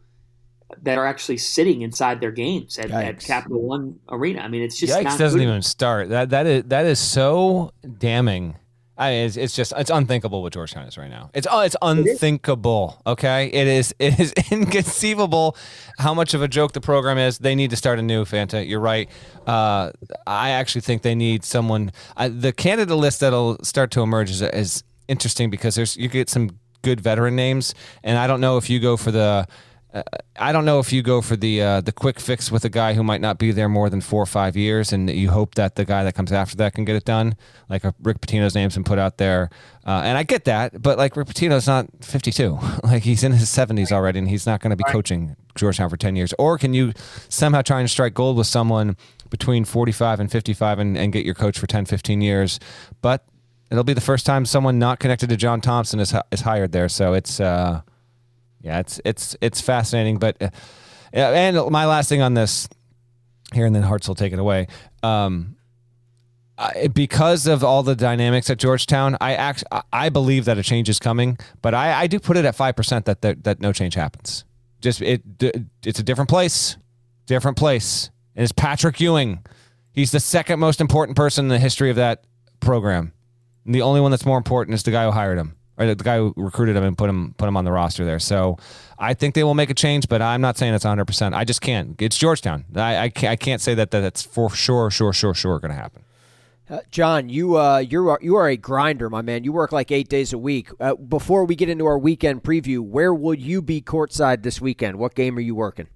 that are actually sitting inside their games at, at Capital One Arena. I mean, it's just Yikes not doesn't good. even start. That that is that is so damning. I mean, it's, it's just it's unthinkable what Georgetown is right now. It's oh, it's unthinkable. Okay, it is it is inconceivable how much of a joke the program is. They need to start anew, Fanta. You're right. Uh, I actually think they need someone. I, the candidate list that'll start to emerge is, is interesting because there's you get some good veteran names, and I don't know if you go for the, uh, I don't know if you go for the uh, the quick fix with a guy who might not be there more than four or five years, and you hope that the guy that comes after that can get it done. Like Rick Pitino's name's been put out there, uh, and I get that, but like Rick Pitino's not fifty-two, like he's in his seventies already, and he's not going to be coaching Georgetown for ten years. Or can you somehow try and strike gold with someone between forty-five and fifty-five and, and get your coach for ten, fifteen years, but it'll be the first time someone not connected to John Thompson is is hired there. So it's, uh, yeah, it's it's it's fascinating. But uh, and my last thing on this here, and then Hartz will take it away. Um, I, because of all the dynamics at Georgetown, I act, I believe that a change is coming. But I, I do put it at five percent that there, that no change happens. Just it it's a different place, different place. And it's Patrick Ewing. He's the second most important person in the history of that program. And the only one that's more important is the guy who hired him, or the guy who recruited him and put him put him on the roster there. So I think they will make a change, but I'm not saying it's one hundred percent. I just can't. It's Georgetown. I I can't, I can't say that, that that's for sure, sure, sure, sure going to happen. Uh, John, you uh, you are you are a grinder, my man. You work like eight days a week. Uh, before we get into our weekend preview, where will you be courtside this weekend? What game are you working?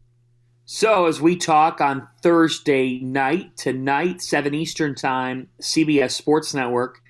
So as we talk on Thursday night, tonight, seven Eastern time, C B S Sports Network,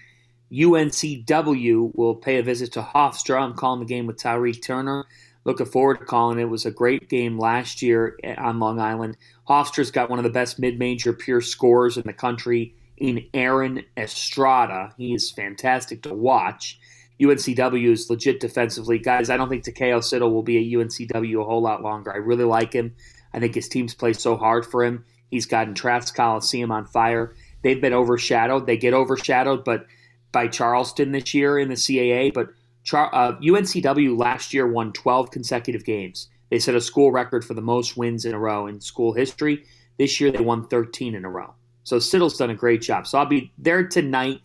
U N C W will pay a visit to Hofstra. I'm calling the game with Tyreek Turner. Looking forward to calling it. It was a great game last year on Long Island. Hofstra's got one of the best mid-major pure scorers in the country in Aaron Estrada. He is fantastic to watch. U N C W is legit defensively. Guys, I don't think Takeo Siddle will be at U N C W a whole lot longer. I really like him. I think his team's played so hard for him. He's gotten Traff's Coliseum on fire. They've been overshadowed. They get overshadowed, but by Charleston this year in the C A A, but uh, U N C W last year won twelve consecutive games. They set a school record for the most wins in a row in school history. This year they won thirteen in a row. So Siddle's done a great job. So I'll be there tonight,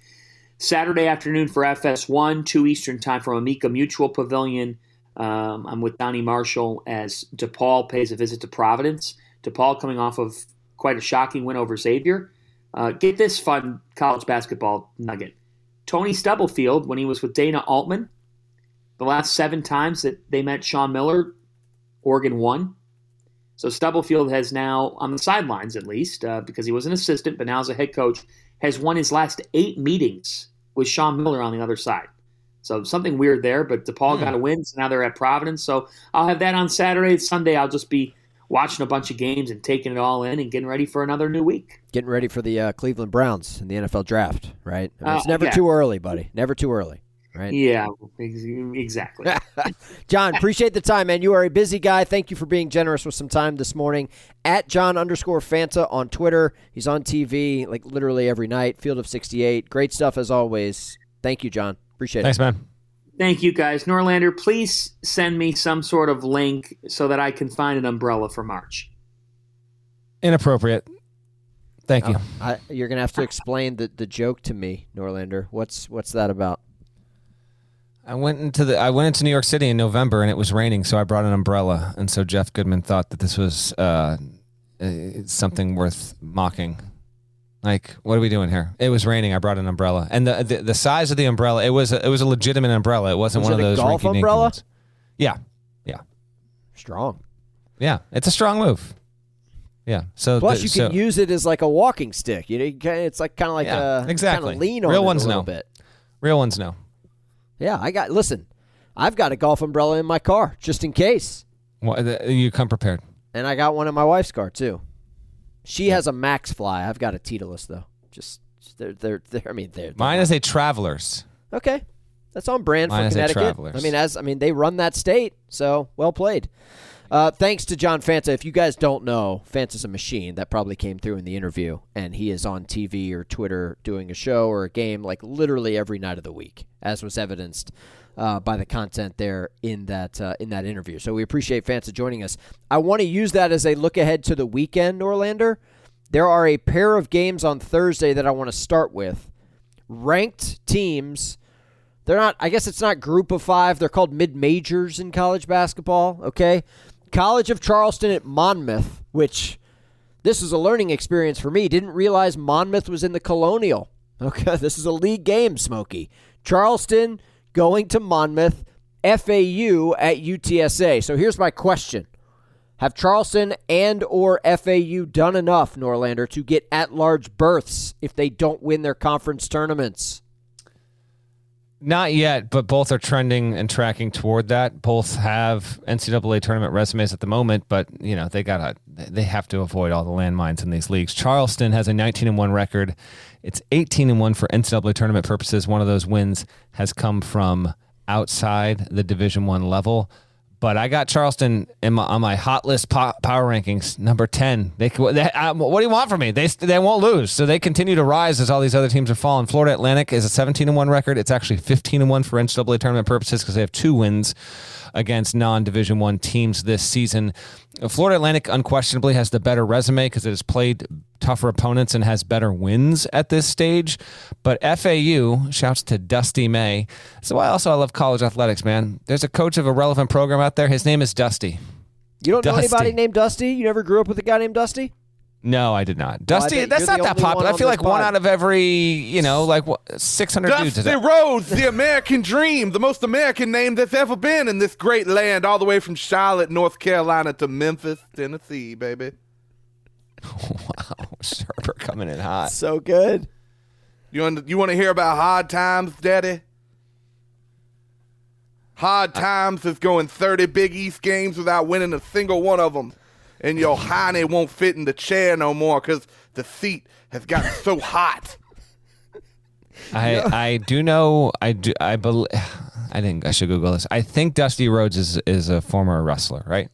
Saturday afternoon for F S one, two Eastern time from Amica Mutual Pavilion. Um, I'm with Donnie Marshall as DePaul pays a visit to Providence. DePaul coming off of quite a shocking win over Xavier. Uh, get this fun college basketball nugget. Tony Stubblefield, when he was with Dana Altman, the last seven times that they met Sean Miller, Oregon won. So Stubblefield has now, on the sidelines at least, uh, because he was an assistant, but now as a head coach, has won his last eight meetings with Sean Miller on the other side. So something weird there, but DePaul hmm. got a win, so now they're at Providence. So I'll have that on Saturday. Sunday I'll just be watching a bunch of games and taking it all in and getting ready for another new week. Getting ready for the uh, Cleveland Browns in the N F L draft, right? I mean, it's uh, never yeah. too early, buddy. Never too early, right? Yeah, exactly. John, appreciate the time, man. You are a busy guy. Thank you for being generous with some time this morning. At John underscore Fanta on Twitter. He's on T V like literally every night. Field of sixty-eight. Great stuff as always. Thank you, John. Appreciate Thanks, it. Thanks, man. Thank you, guys. Norlander, please send me some sort of link so that I can find an umbrella for March. Inappropriate. Thank you. Uh, I, you're gonna have to explain the, the joke to me, Norlander. What's what's that about? I went into the I went into New York City in November and it was raining, so I brought an umbrella. And so Jeff Goodman thought that this was uh, something worth mocking. Like, what are we doing here? It was raining. I brought an umbrella, and the the, the size of the umbrella it was a, it was a legitimate umbrella. It wasn't was one it of those a golf umbrella. Ones. Yeah, yeah, strong. Yeah, it's a strong move. Yeah. So plus the, you can so, use it as like a walking stick. You know, you can, it's like kind of like yeah, a exactly lean on real it ones a little know. Bit. Real ones know. Yeah, I got. Listen, I've got a golf umbrella in my car just in case. Well, you come prepared. And I got one in my wife's car too. She yeah. has a Max Fly. I've got a Titleist though. Just they're they're, they're I mean they're, they're mine is a Travelers. Okay, that's on brand mine for Connecticut. I mean as I mean they run that state, so well played. Uh, thanks to John Fanta. If you guys don't know, Fanta's a machine. That probably came through in the interview. And he is on T V or Twitter doing a show or a game like literally every night of the week, as was evidenced uh, by the content there in that uh, in that interview. So we appreciate Fanta joining us. I want to use that as a look ahead to the weekend, Norlander. There are a pair of games on Thursday that I want to start with. Ranked teams. They're not. I guess it's not group of five. They're called mid-majors in college basketball, okay? College of Charleston at Monmouth, which this was a learning experience for me. Didn't realize Monmouth was in the Colonial. Okay, this is a league game, Smokey. Charleston going to Monmouth, F A U at U T S A. So here's my question. Have Charleston and or F A U done enough, Norlander, to get at-large berths if they don't win their conference tournaments? Not yet, but both are trending and tracking toward that. Both have N C double A tournament resumes at the moment, but you know they gotta they have to avoid all the landmines in these leagues. Charleston has a nineteen and one record. It's eighteen and one for N C double A tournament purposes. One of those wins has come from outside the Division I level. But I got Charleston in my, on my hot list po- power rankings, number ten. They, they uh, what do you want from me? They they won't lose, so they continue to rise as all these other teams are falling. Florida Atlantic is a seventeen and one record. It's actually fifteen and one for N C double A tournament purposes because they have two wins against non-Division I teams this season. Florida Atlantic unquestionably has the better resume because it has played tougher opponents and has better wins at this stage. But F A U, shouts to Dusty May. So I also I love college athletics, man. There's a coach of a relevant program out there. His name is Dusty. You don't Dusty. know anybody named Dusty? You never grew up with a guy named Dusty? No, I did not. Dusty, well, that's not that popular. I feel like one out of every, you know, like six hundred dudes. Dusty Rhodes, the American dream, the most American name that's ever been in this great land, all the way from Charlotte, North Carolina to Memphis, Tennessee, baby. Wow, Sherber coming in hot. So good. You want you want to hear about hard times, Daddy? Hard times is going thirty Big East games without winning a single one of them. And your hiney won't fit in the chair no more because the seat has gotten so hot. I yeah. I do know I do I believe I didn't I should Google this. I think Dusty Rhodes is, is a former wrestler, right?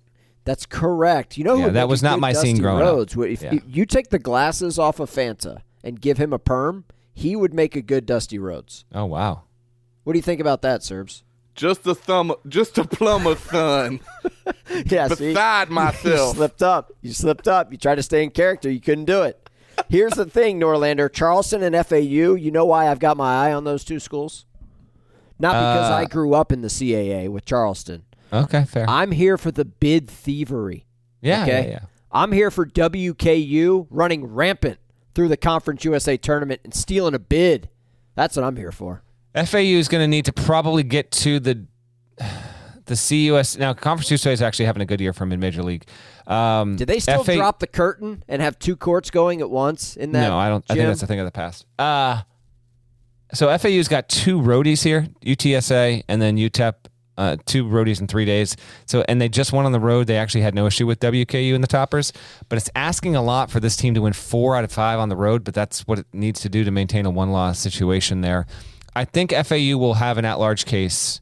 That's correct. You know yeah, who that was not my Dusty scene growing Rhodes, up. If yeah. you take the glasses off of Fanta and give him a perm, he would make a good Dusty Rhodes. Oh wow! What do you think about that, Serbs? Just a thumb, just a plumber's son. yeah, beside see, myself. You slipped up. You slipped up. You tried to stay in character. You couldn't do it. Here's the thing, Norlander. Charleston and F A U, you know why I've got my eye on those two schools? Not because uh, I grew up in the C A A with Charleston. Okay, fair. I'm here for the bid thievery. Yeah, okay? yeah, yeah. I'm here for W K U running rampant through the Conference U S A tournament and stealing a bid. That's what I'm here for. F A U is going to need to probably get to the the C U S. Now, Conference U S A is actually having a good year from mid-major league. Um, Did they still F A drop the curtain and have two courts going at once in that No, I don't. Gym? I think that's a thing of the past. Uh, so F A U's got two roadies here, U T S A and then U T E P, uh, two roadies in three days. So and they just won on the road. They actually had no issue with W K U and the toppers. But it's asking a lot for this team to win four out of five on the road, but that's what it needs to do to maintain a one-loss situation there. I think F A U will have an at-large case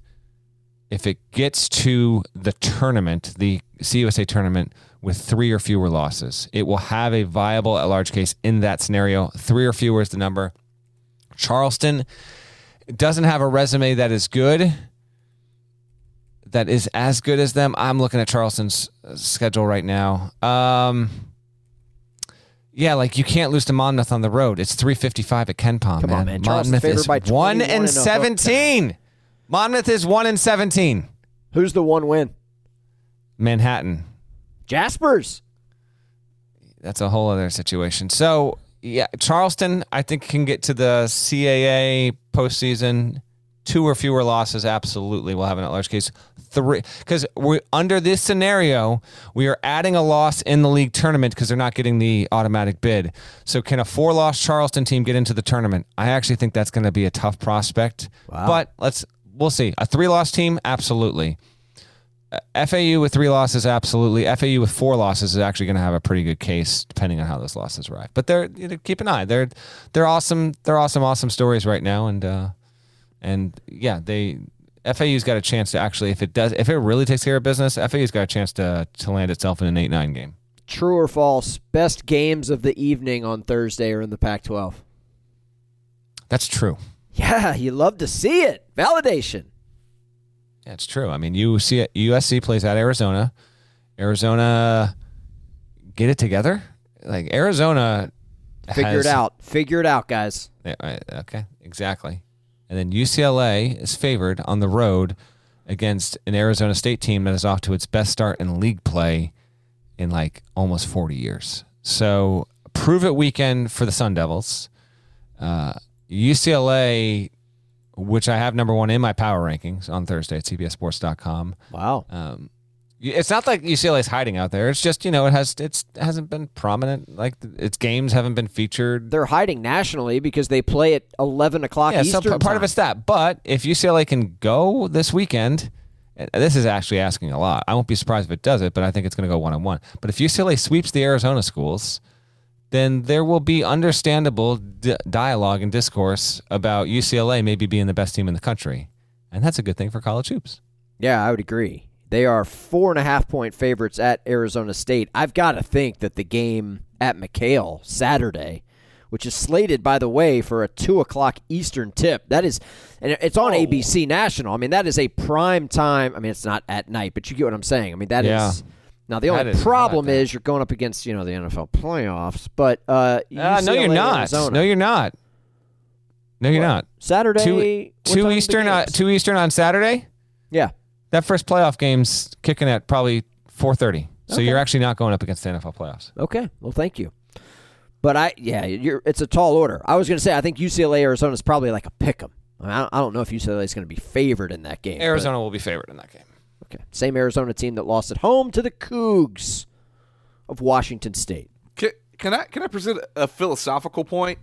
if it gets to the tournament, the C U S A tournament, with three or fewer losses. It will have a viable at-large case in that scenario. Three or fewer is the number. Charleston doesn't have a resume that is good, that is as good as them. I'm looking at Charleston's schedule right now. Um, Yeah, like you can't lose to Monmouth on the road. It's three fifty-five at Ken Palm. Come man. on, man. Monmouth is by one and seventeen. Monmouth is one and seventeen. Who's the one win? Manhattan. Jaspers. That's a whole other situation. So yeah, Charleston, I think, can get to the C A A postseason. Two or fewer losses, absolutely. We'll have an at-large case. Three, because we're under this scenario, we are adding a loss in the league tournament because they're not getting the automatic bid. So, can a four-loss Charleston team get into the tournament? I actually think that's going to be a tough prospect. Wow. But let's we'll see. A three-loss team, absolutely. Uh, F A U with three losses, absolutely. F A U with four losses is actually going to have a pretty good case, depending on how those losses arrive. But they're you know, keep an eye. They're they're awesome. They're awesome, awesome stories right now, and. Uh, And yeah, they F A U's got a chance to actually, if it does, if it really takes care of business, F A U's got a chance to to land itself in an eight nine game. True or false? Best games of the evening on Thursday are in the Pac twelve. That's true. Yeah, you love to see it. Validation. Yeah, it's true. I mean, you see it. U S C plays at Arizona. Arizona, get it together. Like Arizona, figure has, it out. Figure it out, guys. Yeah, okay, exactly. And then U C L A is favored on the road against an Arizona State team that is off to its best start in league play in like almost forty years. So prove it weekend for the Sun Devils. Uh, U C L A, which I have number one in my power rankings on Thursday at C B S sports dot com. Wow. Um, it's not like U C L A is hiding out there. It's just, you know, it has it's it hasn't been prominent. Like, its games haven't been featured. They're hiding nationally because they play at eleven o'clock yeah, Eastern so p- time. Part of it's that. But if U C L A can go this weekend, this is actually asking a lot. I won't be surprised if it does it, but I think it's going to go one-on-one. But if U C L A sweeps the Arizona schools, then there will be understandable d- dialogue and discourse about U C L A maybe being the best team in the country. And that's a good thing for college hoops. Yeah, I would agree. They are four and a half point favorites at Arizona State. I've got to think that the game at McHale Saturday, which is slated, by the way, for a two o'clock Eastern tip. That is, and it's on oh. A B C National. I mean, that is a prime time. I mean, it's not at night, but you get what I'm saying. I mean, that yeah. is. Now, the only is problem is you're going up against, you know, the N F L playoffs, but uh, uh, no, you're not. Arizona. No, you're not. No, you're what? not. Saturday. Two, two, Eastern, uh, two Eastern on Saturday? Yeah. That first playoff game's kicking at probably four thirty, so okay. You're actually not going up against the N F L playoffs. Okay, well, thank you. But I, yeah, you're, it's a tall order. I was going to say I think U C L A Arizona is probably like a pick 'em. I, mean, I, don't, I don't know if U C L A is going to be favored in that game. Arizona but, will be favored in that game. Okay, same Arizona team that lost at home to the Cougs of Washington State. Can, can I can I present a philosophical point?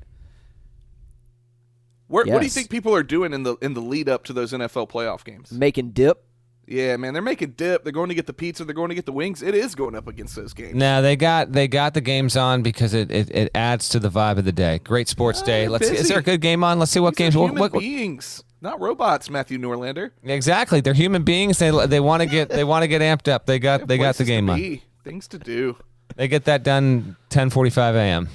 Where, yes. What do you think people are doing in the in the lead up to those N F L playoff games? Making dip. Yeah, man, they're making dip. They're going to get the pizza. They're going to get the wings. It is going up against those games. No, they got they got the games on because it, it, it adds to the vibe of the day. Great sports oh, day. Let's see, is there a good game on? Let's see what These games. Are human what, what, beings, not robots. Matthew Norlander. Exactly, they're human beings. They they want to get they want to get amped up. They got they got the game to be, on. Things to do. They get that done ten forty-five a.m.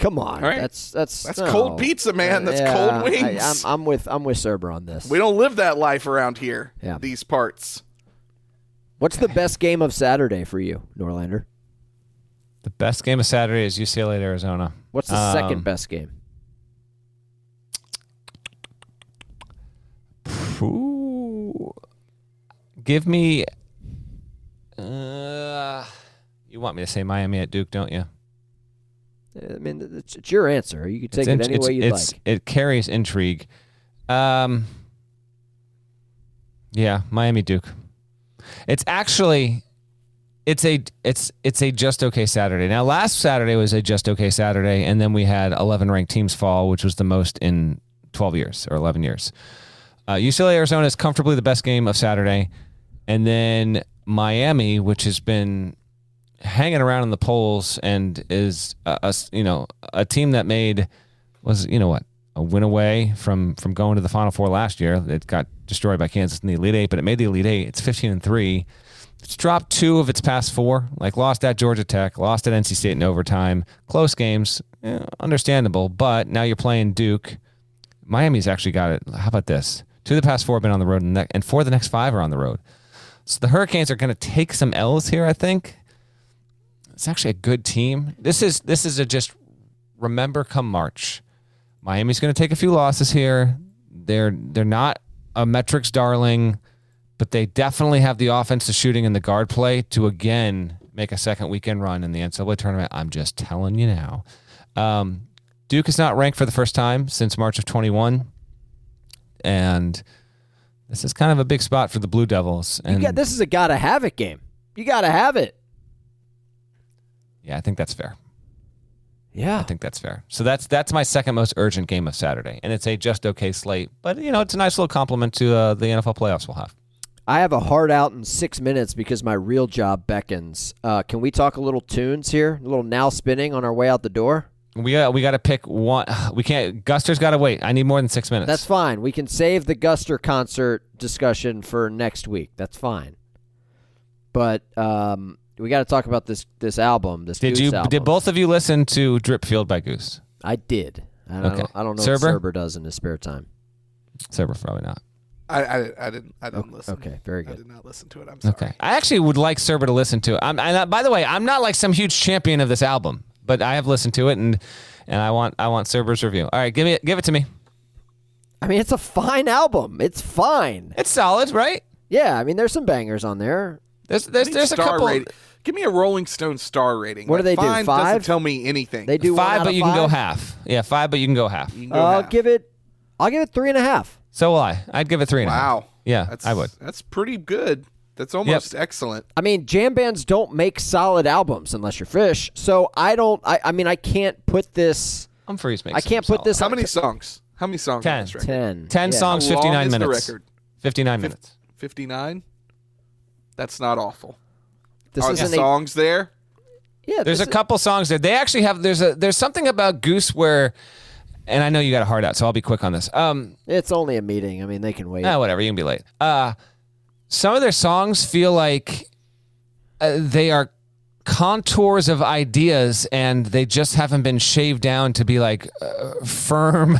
Come on, right. that's that's that's no. cold pizza, man. That's yeah, cold wings. I, I'm, I'm with I'm with Cerber on this. We don't live that life around here. Yeah. These parts. What's okay. the best game of Saturday for you, Norlander? The best game of Saturday is U C L A at Arizona. What's the um, second best game? Ooh, give me. Uh, you want me to say Miami at Duke, don't you? I mean, it's, it's your answer. You can take int- it any way you like. It carries intrigue. Um, yeah, Miami Duke. It's actually, it's a it's it's a just okay Saturday. Now, last Saturday was a just okay Saturday, and then we had eleven ranked teams fall, which was the most in twelve years or eleven years. Uh, U C L A Arizona is comfortably the best game of Saturday, and then Miami, which has been hanging around in the polls and is a, a you know a team that made was you know what a win away from from going to the Final Four last year. It got destroyed by Kansas in the Elite Eight, but it made the Elite Eight. It's fifteen and three. It's dropped two of its past four. Like lost at Georgia Tech, lost at N C State in overtime. Close games, eh, understandable. But now you're playing Duke. Miami's actually got it. How about this? Two of the past four have been on the road, and, ne- and four of the next five are on the road. So the Hurricanes are going to take some L's here, I think. it's actually a good team. This is this is a just remember come March. Miami's going to take a few losses here. They're they're not a metrics darling, but they definitely have the offense, the shooting, and the guard play to again make a second weekend run in the N C double A tournament. I'm just telling you now. Um, Duke is not ranked for the first time since March of twenty-one, and this is kind of a big spot for the Blue Devils. And got, this is a gotta have it game. You gotta have it. Yeah, I think that's fair. Yeah, I think that's fair. So that's that's my second most urgent game of Saturday, and it's a just okay slate. But you know, it's a nice little compliment to uh, the N F L playoffs we'll have. I have a hard out in six minutes because my real job beckons. Uh, can we talk a little tunes here? A little now spinning on our way out the door. We uh, we got to pick one. We can't. Guster's got to wait. I need more than six minutes. That's fine. We can save the Guster concert discussion for next week. That's fine. But um. We got to talk about this this album. This did Goose you album. Did both of you listen to Dripfield by Goose? I did. I don't, okay. I don't know Cerber? What Cerber does in his spare time. Cerber probably not. I I, I didn't I didn't okay. listen. Okay, very good. I did not listen to it. I'm sorry. Okay. I actually would like Cerber to listen to it. I'm I, by the way, I'm not like some huge champion of this album, but I have listened to it and and I want I want Cerber's review. All right, give me give it to me. I mean, it's a fine album. It's fine. It's solid, right? Yeah, I mean, there's some bangers on there. There's there's there's a couple. Rating. Give me a Rolling Stone star rating. What like do they do? Five doesn't tell me anything. They do five, but you five? Can go half. Yeah, five, but you can go half. You can go uh, half. I'll give it. I'll give it three and a half. So will I. I'd give it three and wow. a half. Wow. Yeah, that's, I would. That's pretty good. That's almost yep. excellent. I mean, jam bands don't make solid albums unless you're Fish. So I don't. I, I mean, I can't put this. Humphreys makes. I can't put solid. This. How on, many songs? How many songs? Ten. On this record? Ten. Ten yeah. songs. Fifty nine minutes. The record? Fifty nine minutes. Fifty nine. That's not awful. This Are the songs a, there? Yeah, there's a is, couple songs there. They actually have. There's a. There's something about Goose where, and I know you got a hard out, so I'll be quick on this. Um, it's only a meeting. I mean, they can wait. Ah, whatever. You can be late. Uh, some of their songs feel like uh, they are contours of ideas, and they just haven't been shaved down to be like uh, firm,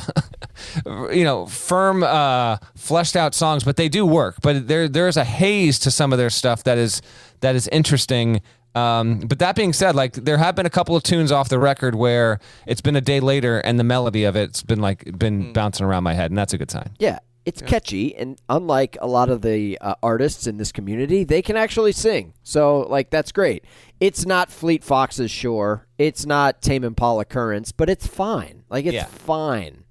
you know, firm, uh, fleshed out songs. But they do work. But there, there's a haze to some of their stuff that is that is interesting. Um, but that being said, like there have been a couple of tunes off the record where it's been a day later, and the melody of it's been like been mm. bouncing around my head, and that's a good sign. Yeah, it's yeah. catchy, and unlike a lot of the uh, artists in this community, they can actually sing. So like that's great. It's not Fleet Fox's Shore. It's not Tame Impala Currents, but it's fine. Like, it's yeah. fine.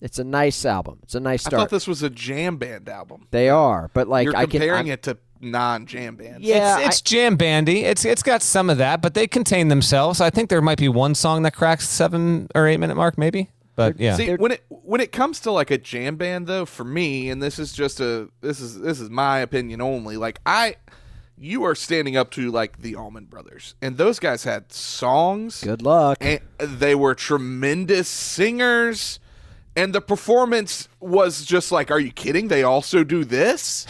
It's a nice album. It's a nice start. I thought this was a jam band album. They are, but like You're I can... You're comparing it to non-jam bands. Yeah, it's, it's I, jam bandy. It's It's got some of that, but they contain themselves. I think there might be one song that cracks seven or eight minute mark, maybe. But yeah. See, when it when it comes to like a jam band, though, for me, and this is just a this is this is my opinion only. Like I. You are standing up to, like, the Allman Brothers. And those guys had songs. Good luck. And they were tremendous singers. And the performance was just like, are you kidding? They also do this?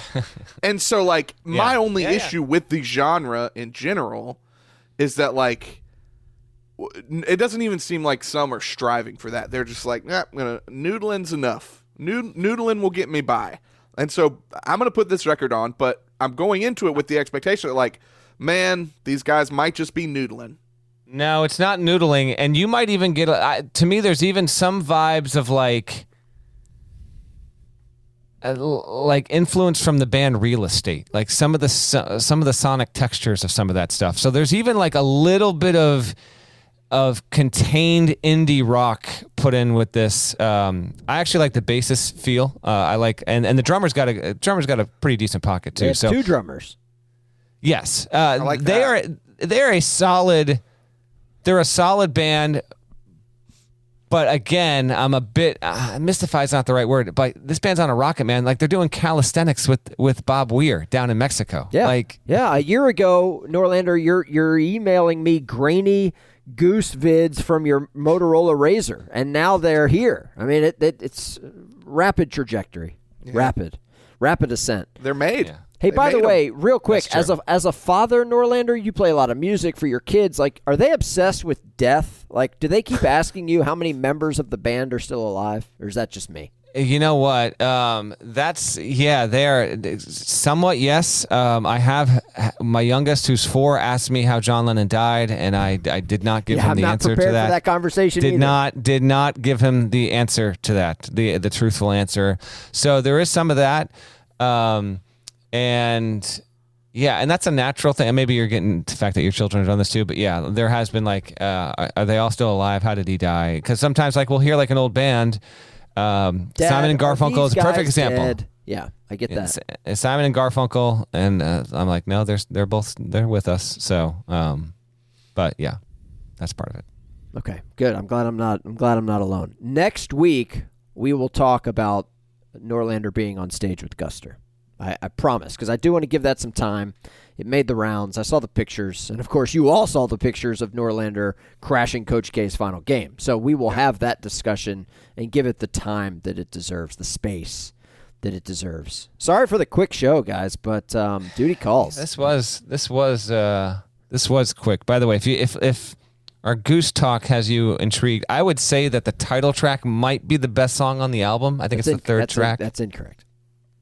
And so, like, yeah. my only yeah, issue yeah. with the genre in general is that, like, it doesn't even seem like some are striving for that. They're just like, nah, I'm gonna, noodling's enough. Nood- noodling will get me by. And so I'm going to put this record on, but I'm going into it with the expectation that, like, man, these guys might just be noodling. No, it's not noodling. And you might even get, I, to me, there's even some vibes of, like, uh, like influence from the band Real Estate, like some of the so, some of the sonic textures of some of that stuff. So there's even, like, a little bit of... of contained indie rock put in with this. Um, I actually like the bassist feel. Uh, I like, and, and the drummer's got a drummer's got a pretty decent pocket too. They have so two drummers. Yes, uh, I like they that. are they're a solid they're a solid band. But again, I'm a bit uh, mystified's not the right word. But this band's on a rocket, man. Like they're doing calisthenics with, with Bob Weir down in Mexico. Yeah, like yeah. A year ago, Norlander, you're you're emailing me grainy Goose vids from your Motorola Razor, and now they're here. I mean, it, it it's rapid trajectory, yeah. rapid, rapid ascent. They're made. Yeah. Hey, they by the way, them. real quick, as a as a father, Norlander, you play a lot of music for your kids. Like, are they obsessed with death? Like, do they keep asking you how many members of the band are still alive, or is that just me? You know what? Um, that's, yeah, they're somewhat, yes. Um, I have my youngest, who's four, asked me how John Lennon died, and I, I did not give yeah, him I'm the answer to that. For that conversation did either. not did not give him the answer to that, the the truthful answer. So there is some of that, um, and yeah, and that's a natural thing. And maybe you're getting the fact that your children have done this too, but yeah, there has been like, uh, are they all still alive? How did he die? Because sometimes, like, we'll hear like an old band. Um, Dad, Simon and Garfunkel is a perfect example. Dead? Yeah, I get that. It's Simon and Garfunkel, and uh, I'm like, no, they're they're both they're with us. So, um, but yeah, that's part of it. Okay, good. I'm glad I'm not. I'm glad I'm not alone. Next week we will talk about Norlander being on stage with Guster. I, I promise, because I do want to give that some time. It made the rounds. I saw the pictures, and of course, you all saw the pictures of Norlander crashing Coach K's final game. So we will have that discussion and give it the time that it deserves, the space that it deserves. Sorry for the quick show, guys, but um, duty calls. This was this was uh, this was quick. By the way, if you, if if our Goose Talk has you intrigued, I would say that the title track might be the best song on the album. I think that's it's in, the third that's track. In, that's incorrect.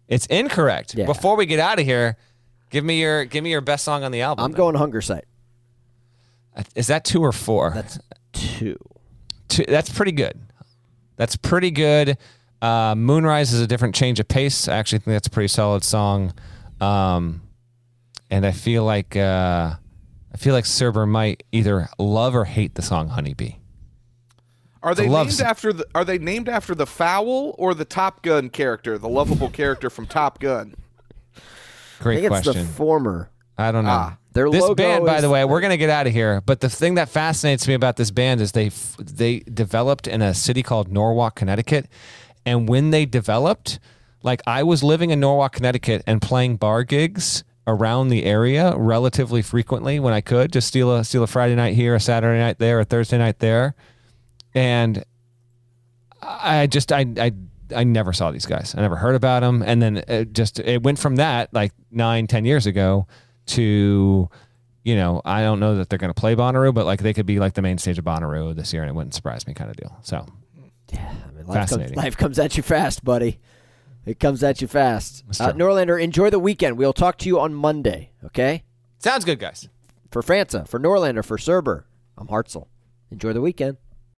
It's incorrect. Yeah. Before we get out of here, give me your give me your best song on the album. I'm though. going Hunger Sight. Is that two or four? That's two. two that's pretty good. That's pretty good. Uh, Moonrise is a different change of pace. I actually think that's a pretty solid song. Um, and I feel like uh, I feel like Cerber might either love or hate the song Honeybee. Are they named song. after the Are they named after the fowl or the Top Gun character, the lovable character from Top Gun? Great I think question. It's the former. I don't know. Ah, their this logo band, is, by the way, we're gonna get out of here. But the thing that fascinates me about this band is they they developed in a city called Norwalk, Connecticut, and when they developed, like I was living in Norwalk, Connecticut, and playing bar gigs around the area relatively frequently when I could. Just steal a steal a Friday night here, a Saturday night there, a Thursday night there. And I just, I, I, I never saw these guys. I never heard about them. And then it just, it went from that like nine, ten years ago to, you know, I don't know that they're going to play Bonnaroo, but like they could be like the main stage of Bonnaroo this year and it wouldn't surprise me kind of deal. So yeah, I mean, life fascinating. Comes, life comes at you fast, buddy. It comes at you fast. Uh, Norlander, enjoy the weekend. We'll talk to you on Monday. Okay. Sounds good, guys. For Fanta, for Norlander, for Cerber, I'm Hartzell. Enjoy the weekend.